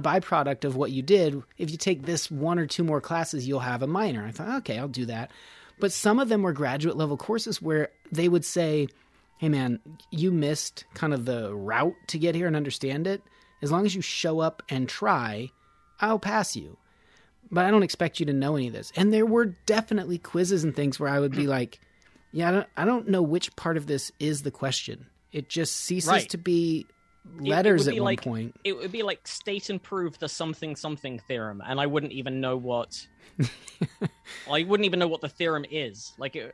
byproduct of what you did. If you take this one or two more classes, you'll have a minor. I thought, okay, I'll do that. But some of them were graduate level courses where they would say, hey, man, you missed kind of the route to get here and understand it. As long as you show up and try, I'll pass you. But I don't expect you to know any of this. And there were definitely quizzes and things where I would be I don't know which part of this is the question. It just ceases to be letters at one point. It would be state and prove the something theorem. And I wouldn't even know what... I wouldn't even know what the theorem is. It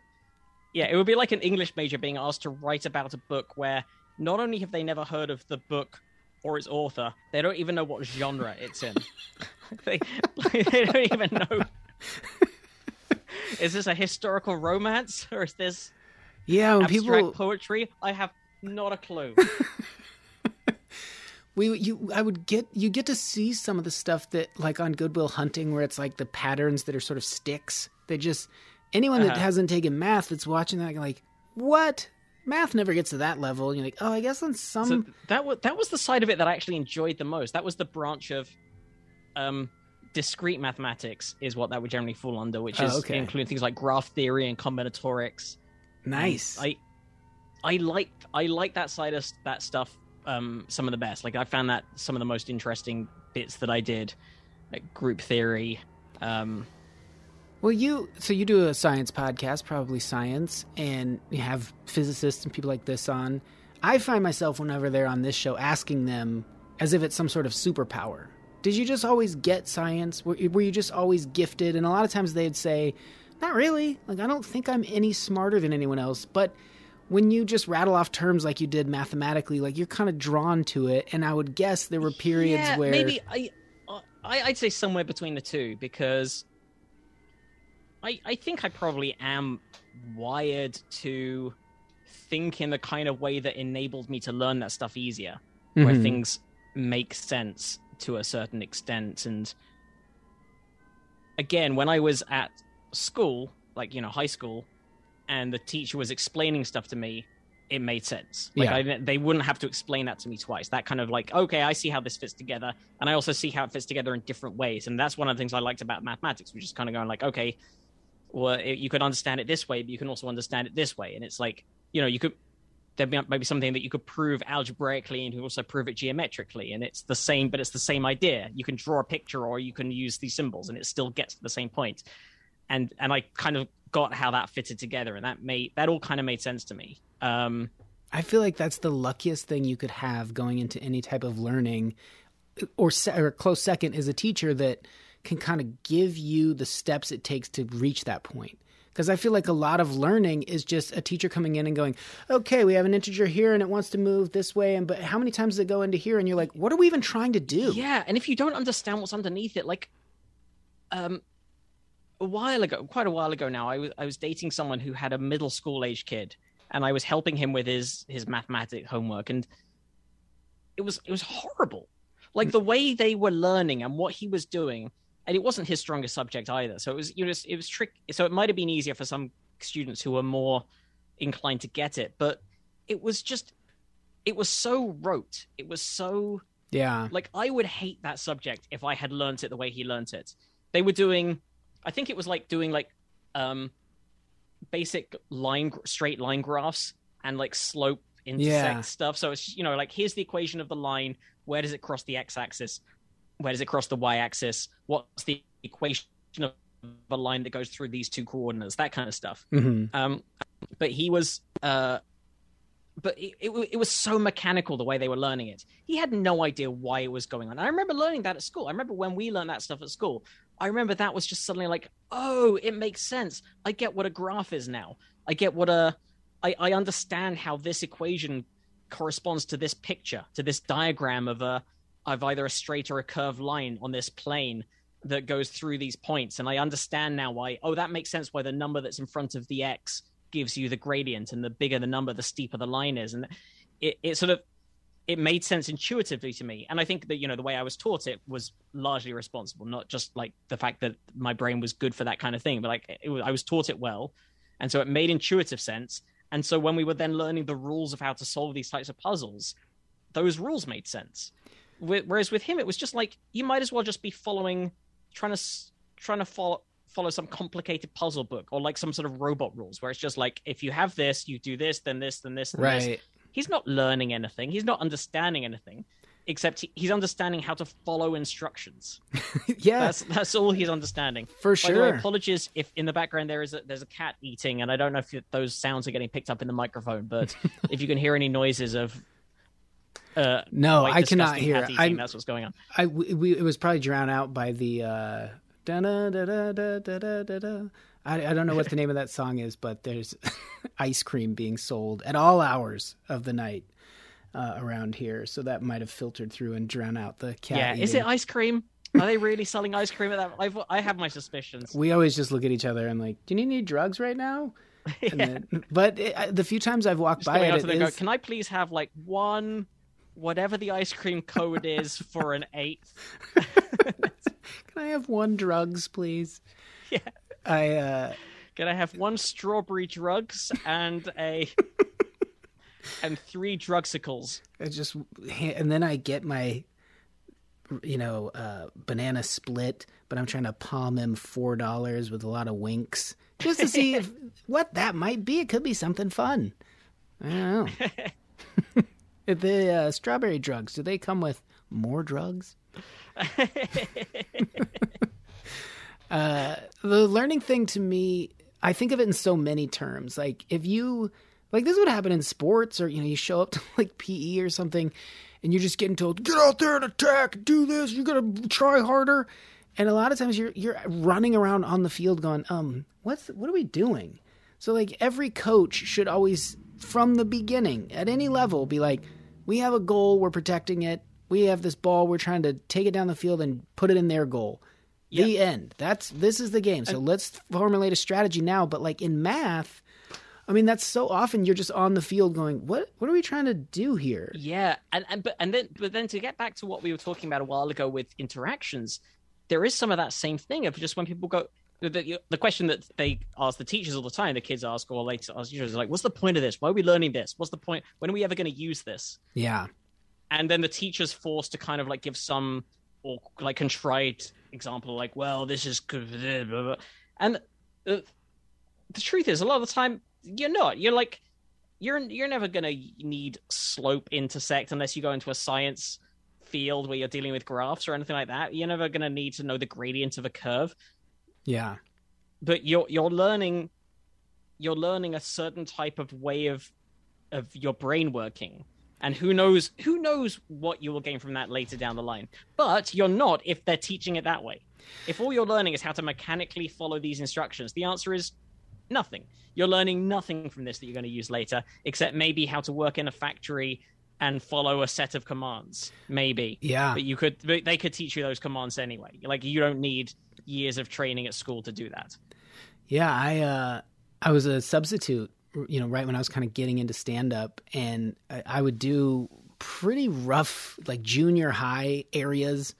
would be like an English major being asked to write about a book where not only have they never heard of the book or its author, they don't even know what genre it's in. They don't even know. Is this a historical romance or is this abstract poetry? I have not a clue. You get to see some of the stuff that on Goodwill Hunting, where it's the patterns that are sort of sticks. They just anyone that hasn't taken math that's watching that what? Math never gets to that level. And you're I guess on some so that was the side of it that I actually enjoyed the most. That was the branch of discrete mathematics is what that would generally fall under, which is including things like graph theory and combinatorics. Nice. And I like that side of that stuff some of the best. Like, I found that some of the most interesting bits that I did, like group theory. Well, you do a science podcast, Probably Science, and you have physicists and people like this on. I find myself, whenever they're on this show, asking them as if it's some sort of superpower. Did you just always get science? Were you just always gifted? And a lot of times they'd say, not really. Like, I don't think I'm any smarter than anyone else. But when you just rattle off terms like you did mathematically, like, you're kind of drawn to it. And I would guess there were periods where... maybe I'd say somewhere between the two, because I think I probably am wired to think in the kind of way that enabled me to learn that stuff easier, where things make sense to a certain extent. And again, when I was at school, like, you know, high school, and the teacher was explaining stuff to me, it made sense. Like, they wouldn't have to explain that to me twice. That kind of like, okay, I see how this fits together, and I also see how it fits together in different ways. And that's one of the things I liked about mathematics, which is kind of going like, okay, well, you could understand it this way, but you can also understand it this way. And it's like, you know, you could, there might be something that you could prove algebraically, and you also prove it geometrically, and it's the same, but it's the same idea. You can draw a picture, or you can use these symbols, and it still gets to the same point. And I kind of got how that fitted together, and that all kind of made sense to me. I feel like that's the luckiest thing you could have going into any type of learning, or close second is a teacher that can kind of give you the steps it takes to reach that point. Because I feel like a lot of learning is just a teacher coming in and going, okay, we have an integer here and it wants to move this way. And but how many times does it go into here? And you're like, what are we even trying to do? Yeah. And if you don't understand what's underneath it, like quite a while ago now, I was dating someone who had a middle school age kid, and I was helping him with his mathematics homework. And it was horrible. Like the way they were learning and what he was doing. And it wasn't his strongest subject either, so it was tricky. So it might have been easier for some students who were more inclined to get it, but it was so rote. It was so Like, I would hate that subject if I had learnt it the way he learnt it. They were doing, I think it was like doing like basic straight line graphs and like slope intersect stuff. So it's, you know, like, here's the equation of the line. Where does it cross the x-axis? Where does it cross the y-axis? What's the equation of a line that goes through these two coordinates? That kind of stuff. Mm-hmm. But he was, it was so mechanical the way they were learning it. He had no idea why it was going on. I remember learning that at school. I remember when we learned that stuff at school. I remember that was just suddenly like, oh, it makes sense. I get what a graph is now. I get what I understand how this equation corresponds to this picture, to this diagram of either a straight or a curved line on this plane that goes through these points. And I understand now why, oh, that makes sense why the number that's in front of the X gives you the gradient, and the bigger the number, the steeper the line is. And it made sense intuitively to me. And I think that, you know, the way I was taught it was largely responsible, not just like the fact that my brain was good for that kind of thing, but like I was taught it well. And so it made intuitive sense. And so when we were then learning the rules of how to solve these types of puzzles, those rules made sense. Whereas with him, it was just like, you might as well just be trying to follow some complicated puzzle book, or like some sort of robot rules where it's just like, if you have this, you do this, then this, then this, then this. He's not learning anything. He's not understanding anything, except he's understanding how to follow instructions. Yeah. That's all he's understanding. For sure. By the way, apologies if in the background there's a cat eating, and I don't know if those sounds are getting picked up in the microphone, but if you can hear any noises of... no, I cannot hear. That's what's going on. It was probably drowned out by the da da da da da da da da. I don't know what the name of that song is, but there's ice cream being sold at all hours of the night around here, so that might have filtered through and drowned out the cat. Yeah, eating. Is it ice cream? Are they really selling ice cream at that? I have my suspicions. We always just look at each other and like, do you need any drugs right now? Yeah. The few times I've walked by it, can I please have like one? Whatever the ice cream code is for an 8th. Can I have one drugs, please? Yeah. Can I have one strawberry drugs and a and 3 drugsicles? And then I get my banana split, but I'm trying to palm him $4 with a lot of winks just to see if, what that might be. It could be something fun. I don't know. The strawberry drugs, do they come with more drugs? The learning thing to me, I think of it in so many terms. Like if you, like this would happen in sports or, you show up to like PE or something and you're just getting told, get out there and attack, do this, you got to try harder. And a lot of times you're running around on the field going, what are we doing? So like every coach should always, from the beginning at any level, be like, we have a goal, we're protecting it. We have this ball, we're trying to take it down the field and put it in their goal. Yep. The end. This is the game. So let's formulate a strategy now. But like in math, I mean, that's so often you're just on the field going, what are we trying to do here? Yeah. And then to get back to what we were talking about a while ago with interactions, there is some of that same thing of just when people go, the question that they ask the teachers all the time, the kids ask or later ask teachers, like, what's the point of this? Why are we learning this? What's the point? When are we ever going to use this? Yeah. And then the teacher's forced to kind of like give some or like contrite example, like, well, this is blah, blah, blah. And the truth is, a lot of the time you're not. You're like, you're never gonna need slope intersect unless you go into a science field where you're dealing with graphs or anything like that. You're never gonna need to know the gradient of a curve. Yeah, but you're learning a certain type of way of your brain working. And who knows what you will gain from that later down the line. But you're not if they're teaching it that way. If all you're learning is how to mechanically follow these instructions, the answer is nothing. You're learning nothing from this that you're going to use later, except maybe how to work in a factory and follow a set of commands. Maybe. Yeah. But they could teach you those commands anyway. Like, you don't need years of training at school to do that. Yeah, I was a substitute, right when I was kind of getting into stand-up, and I would do pretty rough, like, junior high areas.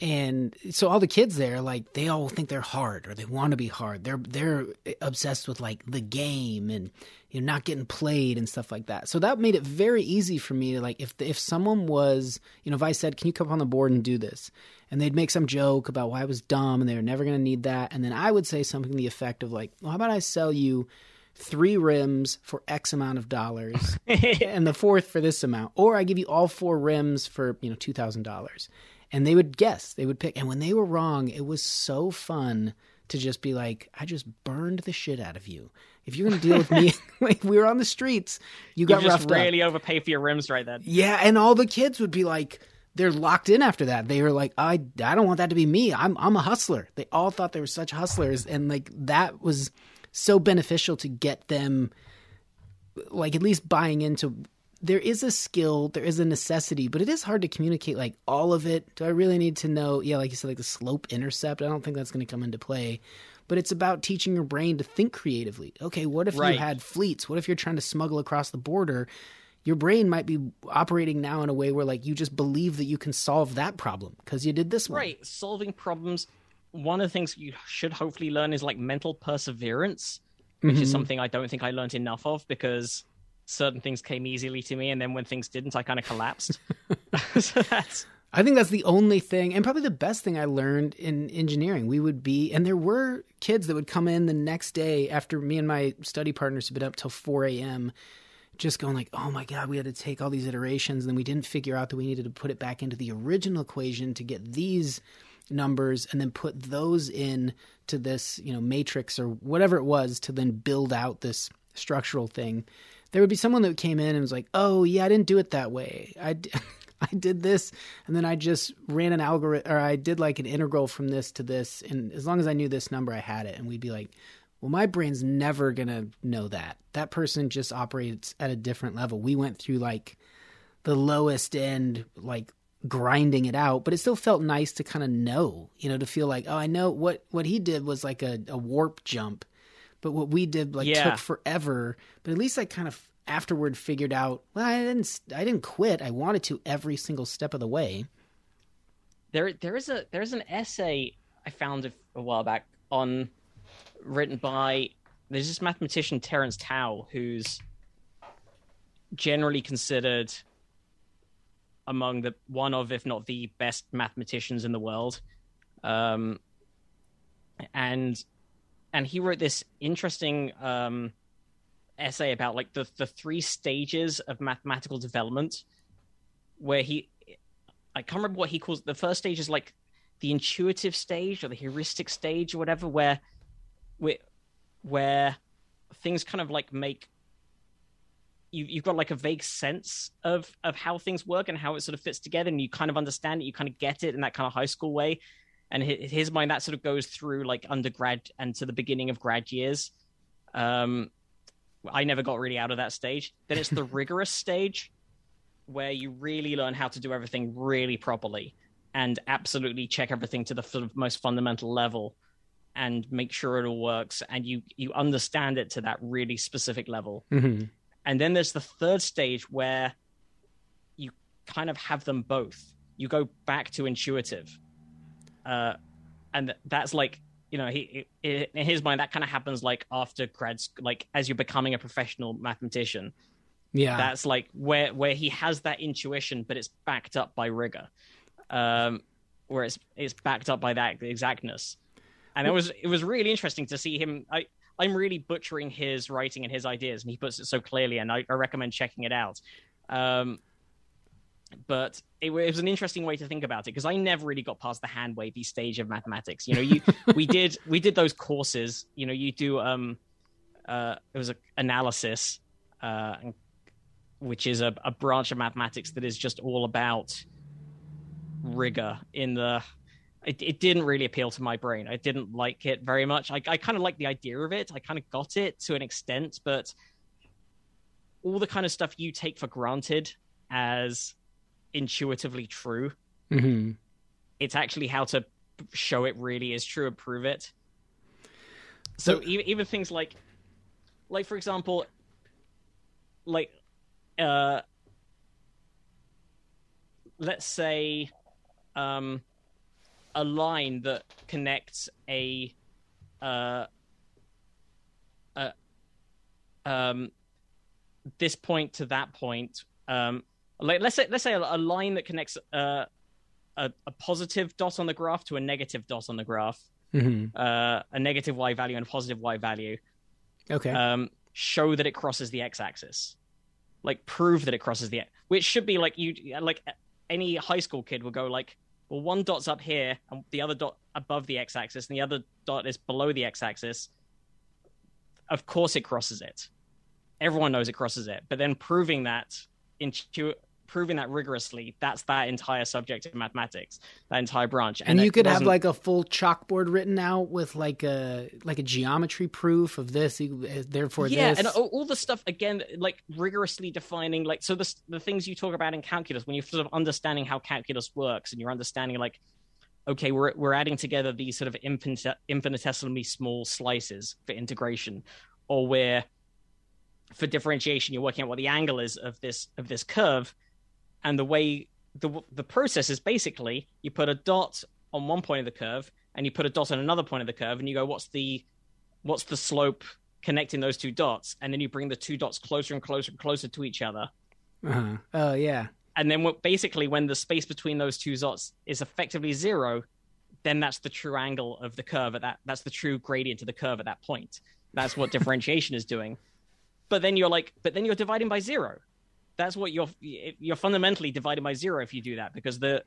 And so all the kids there, like, they all think they're hard or they want to be hard. They're obsessed with, like, the game and, not getting played and stuff like that. So that made it very easy for me to, like, if someone was, if I said, can you come up on the board and do this? And they'd make some joke about why I was dumb and they were never going to need that. And then I would say something to the effect of, like, well, how about I sell you 3 rims for X amount of dollars and the 4th for this amount, or I give you all 4 rims for, $2,000. And they would guess, they would pick. And when they were wrong, it was so fun to just be like, I just burned the shit out of you. If you're going to deal with me, like we were on the streets, you got roughed up. You just really overpay for your rims right then. Yeah. And all the kids would be like, they're locked in after that. They were like, I don't want that to be me. I'm a hustler. They all thought they were such hustlers. And like, that was so beneficial to get them like at least buying into there is a skill, there is a necessity, but it is hard to communicate like all of it. Do I really need to know? Yeah, like you said, like the slope intercept. I don't think that's going to come into play, but it's about teaching your brain to think creatively. Okay, what if you had fleets? What if you're trying to smuggle across the border? Your brain might be operating now in a way where like you just believe that you can solve that problem because you did this one. Right, solving problems. One of the things you should hopefully learn is like mental perseverance, which is something I don't think I learned enough of because certain things came easily to me. And then when things didn't, I kind of collapsed. I think that's the only thing and probably the best thing I learned in engineering. And there were kids that would come in the next day after me and my study partners had been up till 4 a.m. just going like, oh my God, we had to take all these iterations. And then we didn't figure out that we needed to put it back into the original equation to get these numbers and then put those in to this, matrix or whatever it was to then build out this structural thing. There would be someone that came in and was like, oh yeah, I didn't do it that way. I did this. And then I just ran an algorithm or I did like an integral from this to this. And as long as I knew this number, I had it. And we'd be like, well, my brain's never going to know that. That person just operates at a different level. We went through like the lowest end, like grinding it out, but it still felt nice to kind of know, to feel like, oh, I know what he did was like a warp jump, but what we did took forever. But at least I kind of afterward figured out, well, I didn't quit. I wanted to every single step of the way. There's an essay I found a while back written by there's this mathematician Terence Tao who's generally considered among the one of, if not the best mathematicians in the world. And he wrote this interesting essay about like the three stages of mathematical development, where he, I can't remember what he calls the first stage, is like the intuitive stage or the heuristic stage or whatever, where things kind of like make, you've got like a vague sense of how things work and how it sort of fits together, and you kind of understand it, you kind of get it in that kind of high school way. And in his mind, that sort of goes through like undergrad and to the beginning of grad years. I never got really out of that stage. Then it's the rigorous stage, where you really learn how to do everything really properly and absolutely check everything to the sort of most fundamental level and make sure it all works, and you understand it to that really specific level. Mm-hmm. And then there's the third stage, where you kind of have them both. You go back to intuitive. And that's like, you know, he in his mind, that kind of happens like after grad school, like as you're becoming a professional mathematician. Yeah, that's like where he has that intuition, but it's backed up by rigor, where it's backed up by that exactness. And it was really interesting to see him. I'm really butchering his writing and his ideas, and he puts it so clearly, and I recommend checking it out. But it was an interesting way to think about it, because I never really got past the hand-wavy stage of mathematics. You know, we did those courses. You know, you do it was analysis, which is a branch of mathematics that is just all about rigor in the... It didn't really appeal to my brain. I didn't like it very much. I kind of liked the idea of it. I kind of got it to an extent, but all the kind of stuff you take for granted as intuitively true, mm-hmm. It's actually how to show it really is true and prove it. So even things like for example, like, let's say a line that connects this point to that point. Like let's say a line that connects a positive dot on the graph to a negative dot on the graph, mm-hmm. A negative y value and a positive y value. Okay. Show that it crosses the x-axis. Like, prove that it crosses the... Which should be like you... Like, any high school kid will go like, well, one dot's up here, and the other dot above the x-axis, and the other dot is below the x-axis. Of course it crosses it. Everyone knows it crosses it. But then proving that rigorously, that's that entire subject of mathematics, that entire branch. And you could have like a full chalkboard written out with like a geometry proof of this, therefore this. Yeah, and all the stuff, again, like rigorously defining, like, so the things you talk about in calculus, when you're sort of understanding how calculus works and you're understanding like, okay, we're adding together these sort of infinitesimally small slices for integration, or where for differentiation, you're working out what the angle is of this curve. And the way the process is basically, you put a dot on one point of the curve and you put a dot on another point of the curve, and you go, what's the slope connecting those two dots? And then you bring the two dots closer and closer and closer to each other. Uh-huh. Oh, yeah. And then basically when the space between those two dots is effectively zero, then that's the true angle of the curve. That's the true gradient of the curve at that point. That's what differentiation is doing. But then you're dividing by zero. That's what you're fundamentally dividing by zero if you do that, because the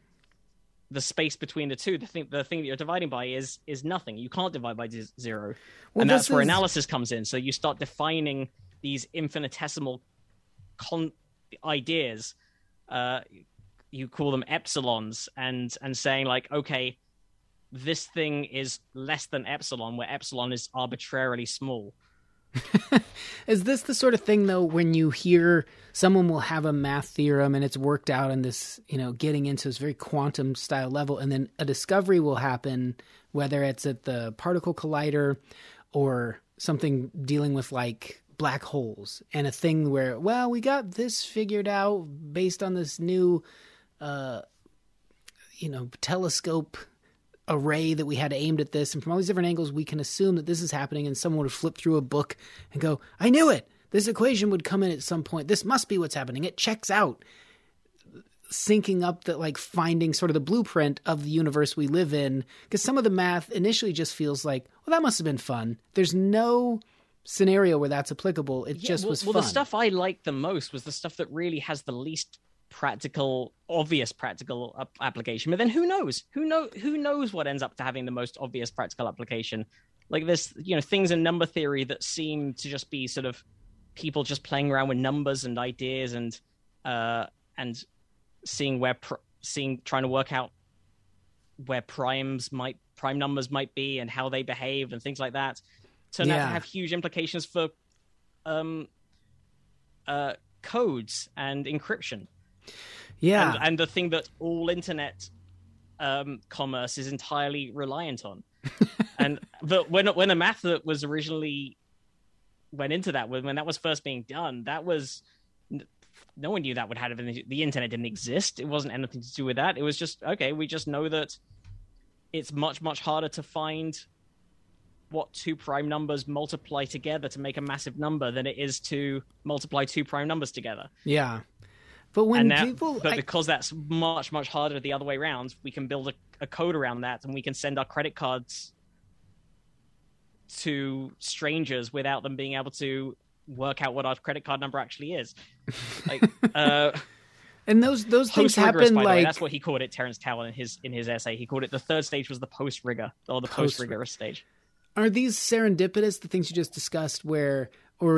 space between the two, the thing that you're dividing by is nothing. You can't divide by zero, well, and that's where analysis comes in. So you start defining these infinitesimal ideas. You call them epsilons, and saying like, okay, this thing is less than epsilon, where epsilon is arbitrarily small. Is this the sort of thing, though, when you hear someone will have a math theorem and it's worked out in this, you know, getting into this very quantum style level, and then a discovery will happen, whether it's at the particle collider or something dealing with like black holes, and a thing where, well, we got this figured out based on this new, telescope array that we had aimed at this, and from all these different angles we can assume that this is happening, and someone would flip through a book and go, I knew it, this equation would come in at some point, this must be what's happening, it checks out. syncing up that, like, finding sort of the blueprint of the universe we live in. Because some of the math initially just feels like, well, that must have been fun. There's no scenario where that's applicable. It just was fun. Well, the stuff I liked the most was the stuff that really has the least practical, obvious practical application. But then who knows? Who knows what ends up to having the most obvious practical application? Like this, you know, things in number theory that seem to just be sort of people just playing around with numbers and ideas and trying to work out where prime numbers might be and how they behave and things like that. So now they have huge implications for codes and encryption. Yeah. And the thing that all internet commerce is entirely reliant on. And when the math that was originally went into that, when that was first being done, that was... no one knew that would have anything. The internet didn't exist. It wasn't anything to do with that. It was just, okay, we just know that it's much, much harder to find what two prime numbers multiply together to make a massive number than it is to multiply two prime numbers together. Yeah. But because that's much, much harder the other way around, we can build a code around that, and we can send our credit cards to strangers without them being able to work out what our credit card number actually is. Like, and those things happen. By the way, that's what he called it. Terence Tao in his essay, he called it the third stage was the post rigor or the post rigorous stage. Are these serendipitous, the things you just discussed, or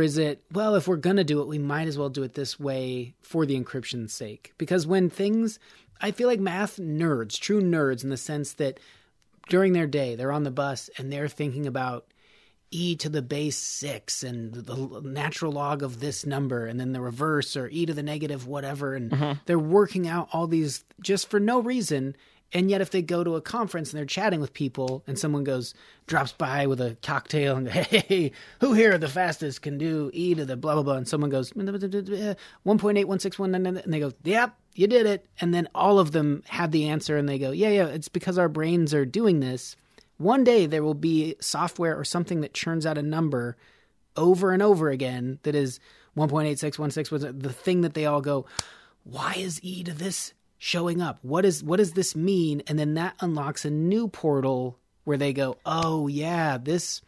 is it, well, if we're going to do it, we might as well do it this way for the encryption's sake? Because when things, I feel like math nerds, true nerds, in the sense that during their day, they're on the bus and they're thinking about e to the base 6 and the natural log of this number and then the reverse, or e to the negative whatever. And they're working out all these just for no reason. And yet if they go to a conference and they're chatting with people and someone drops by with a cocktail and, hey, who here the fastest can do e to the blah, blah, blah. And someone goes, 1.81619. And they go, yep, you did it. And then all of them have the answer and they go, yeah, it's because our brains are doing this. One day there will be software or something that churns out a number over and over again that is 1.86161, the thing that they all go, why is e to this showing up? What does this mean? And then that unlocks a new portal where they go, oh yeah, this,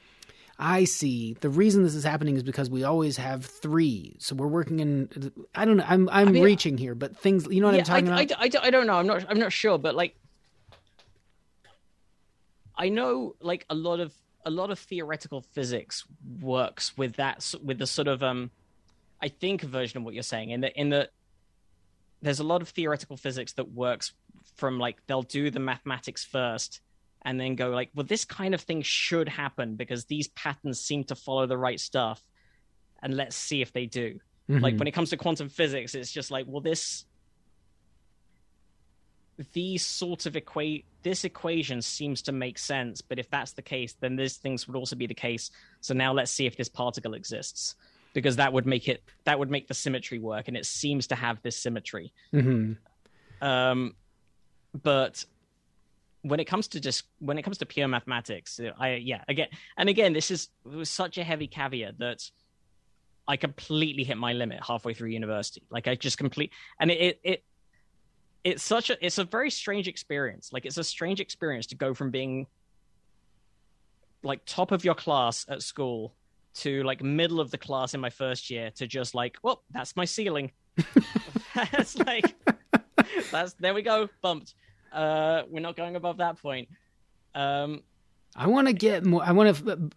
I see. The reason this is happening is because we always have 3. So we're working in, I don't know, I'm reaching here, but things, you know what I'm talking about? I don't know. I'm not sure, but like, I know, like a lot of theoretical physics works with that, with the sort of I think version of what you're saying. In the there's a lot of theoretical physics that works from, like, they'll do the mathematics first and then go like, well, this kind of thing should happen because these patterns seem to follow the right stuff, and let's see if they do. Mm-hmm. Like when it comes to quantum physics, it's just like, well, this equation seems to make sense, but if that's the case, then these things would also be the case. So now let's see if this particle exists, because that would make the symmetry work, and it seems to have this symmetry. Mm-hmm. But when it comes to pure mathematics, again, it was such a heavy caveat that I completely hit my limit halfway through university. Like I just It's a very strange experience. Like it's a strange experience to go from being like top of your class at school to like middle of the class in my first year to just like, well, that's my ceiling. That's like, there we go. Bumped. We're not going above that point. I want to get more. I want to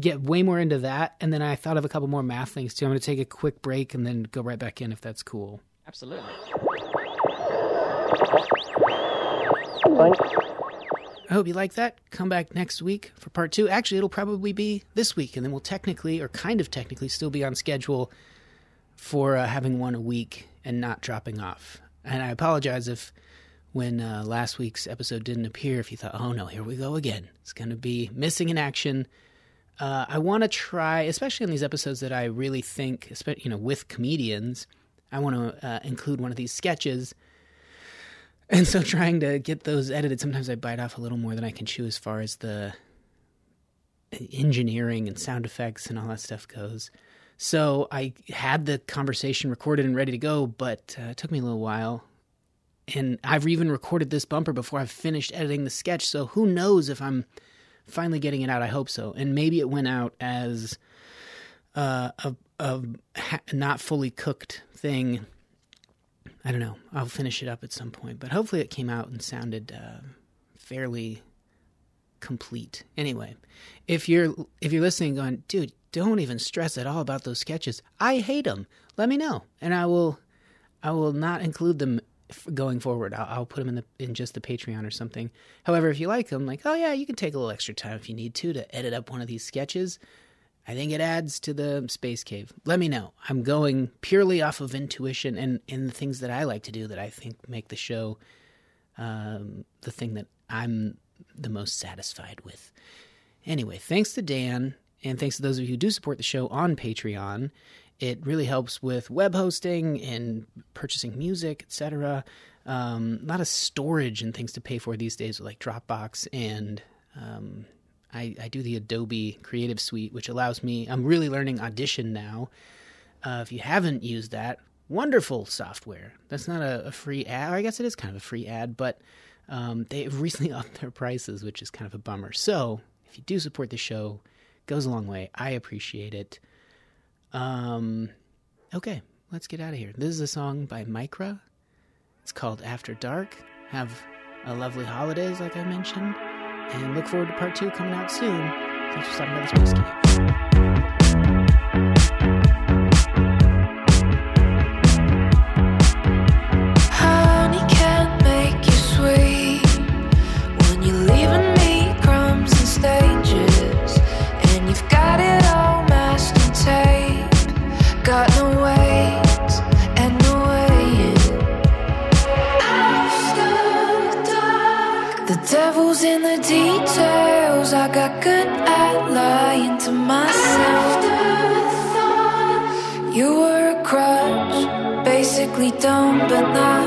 get way more into that. And then I thought of a couple more math things too. I'm going to take a quick break and then go right back in if that's cool. Absolutely. I hope you like that. Come back next week for part 2. Actually, it'll probably be this week, and then we'll technically, or kind of technically, still be on schedule for having one a week and not dropping off. And I apologize if when last week's episode didn't appear, if you thought, oh no, here we go again. It's going to be missing in action. I want to try, especially on these episodes that I really think, you know, with comedians, I want to include one of these sketches. And so trying to get those edited, sometimes I bite off a little more than I can chew as far as the engineering and sound effects and all that stuff goes. So I had the conversation recorded and ready to go, but it took me a little while And I've even recorded this bumper before I've finished editing the sketch, so who knows if I'm finally getting it out. I hope so. And maybe it went out as not fully cooked thing. I don't know. I'll finish it up at some point. But hopefully it came out and sounded fairly complete. Anyway, if you're listening going, dude, don't even stress at all about those sketches. I hate them. Let me know. And I will not include them going forward. I'll put them in just the Patreon or something. However, if you like them, like, oh yeah, you can take a little extra time if you need to edit up one of these sketches. I think it adds to the space cave. Let me know. I'm going purely off of intuition and the things that I like to do that I think make the show the thing that I'm the most satisfied with. Anyway, thanks to Dan, and thanks to those of you who do support the show on Patreon. It really helps with web hosting and purchasing music, etc. A lot of storage and things to pay for these days with like Dropbox and... I do the Adobe Creative Suite, which allows me... I'm really learning Audition now. If you haven't used that, wonderful software. That's not a free ad. I guess it is kind of a free ad, but they've recently upped their prices, which is kind of a bummer. So if you do support the show, it goes a long way. I appreciate it. Okay, let's get out of here. This is a song by Micra. It's called After Dark. Have a lovely holidays, like I mentioned. And look forward to part 2 coming out soon. Thanks for stopping by the Space Cave. Devil's in the details. I got good at lying to myself. Afterthought. You were a crush, basically dumb, but not.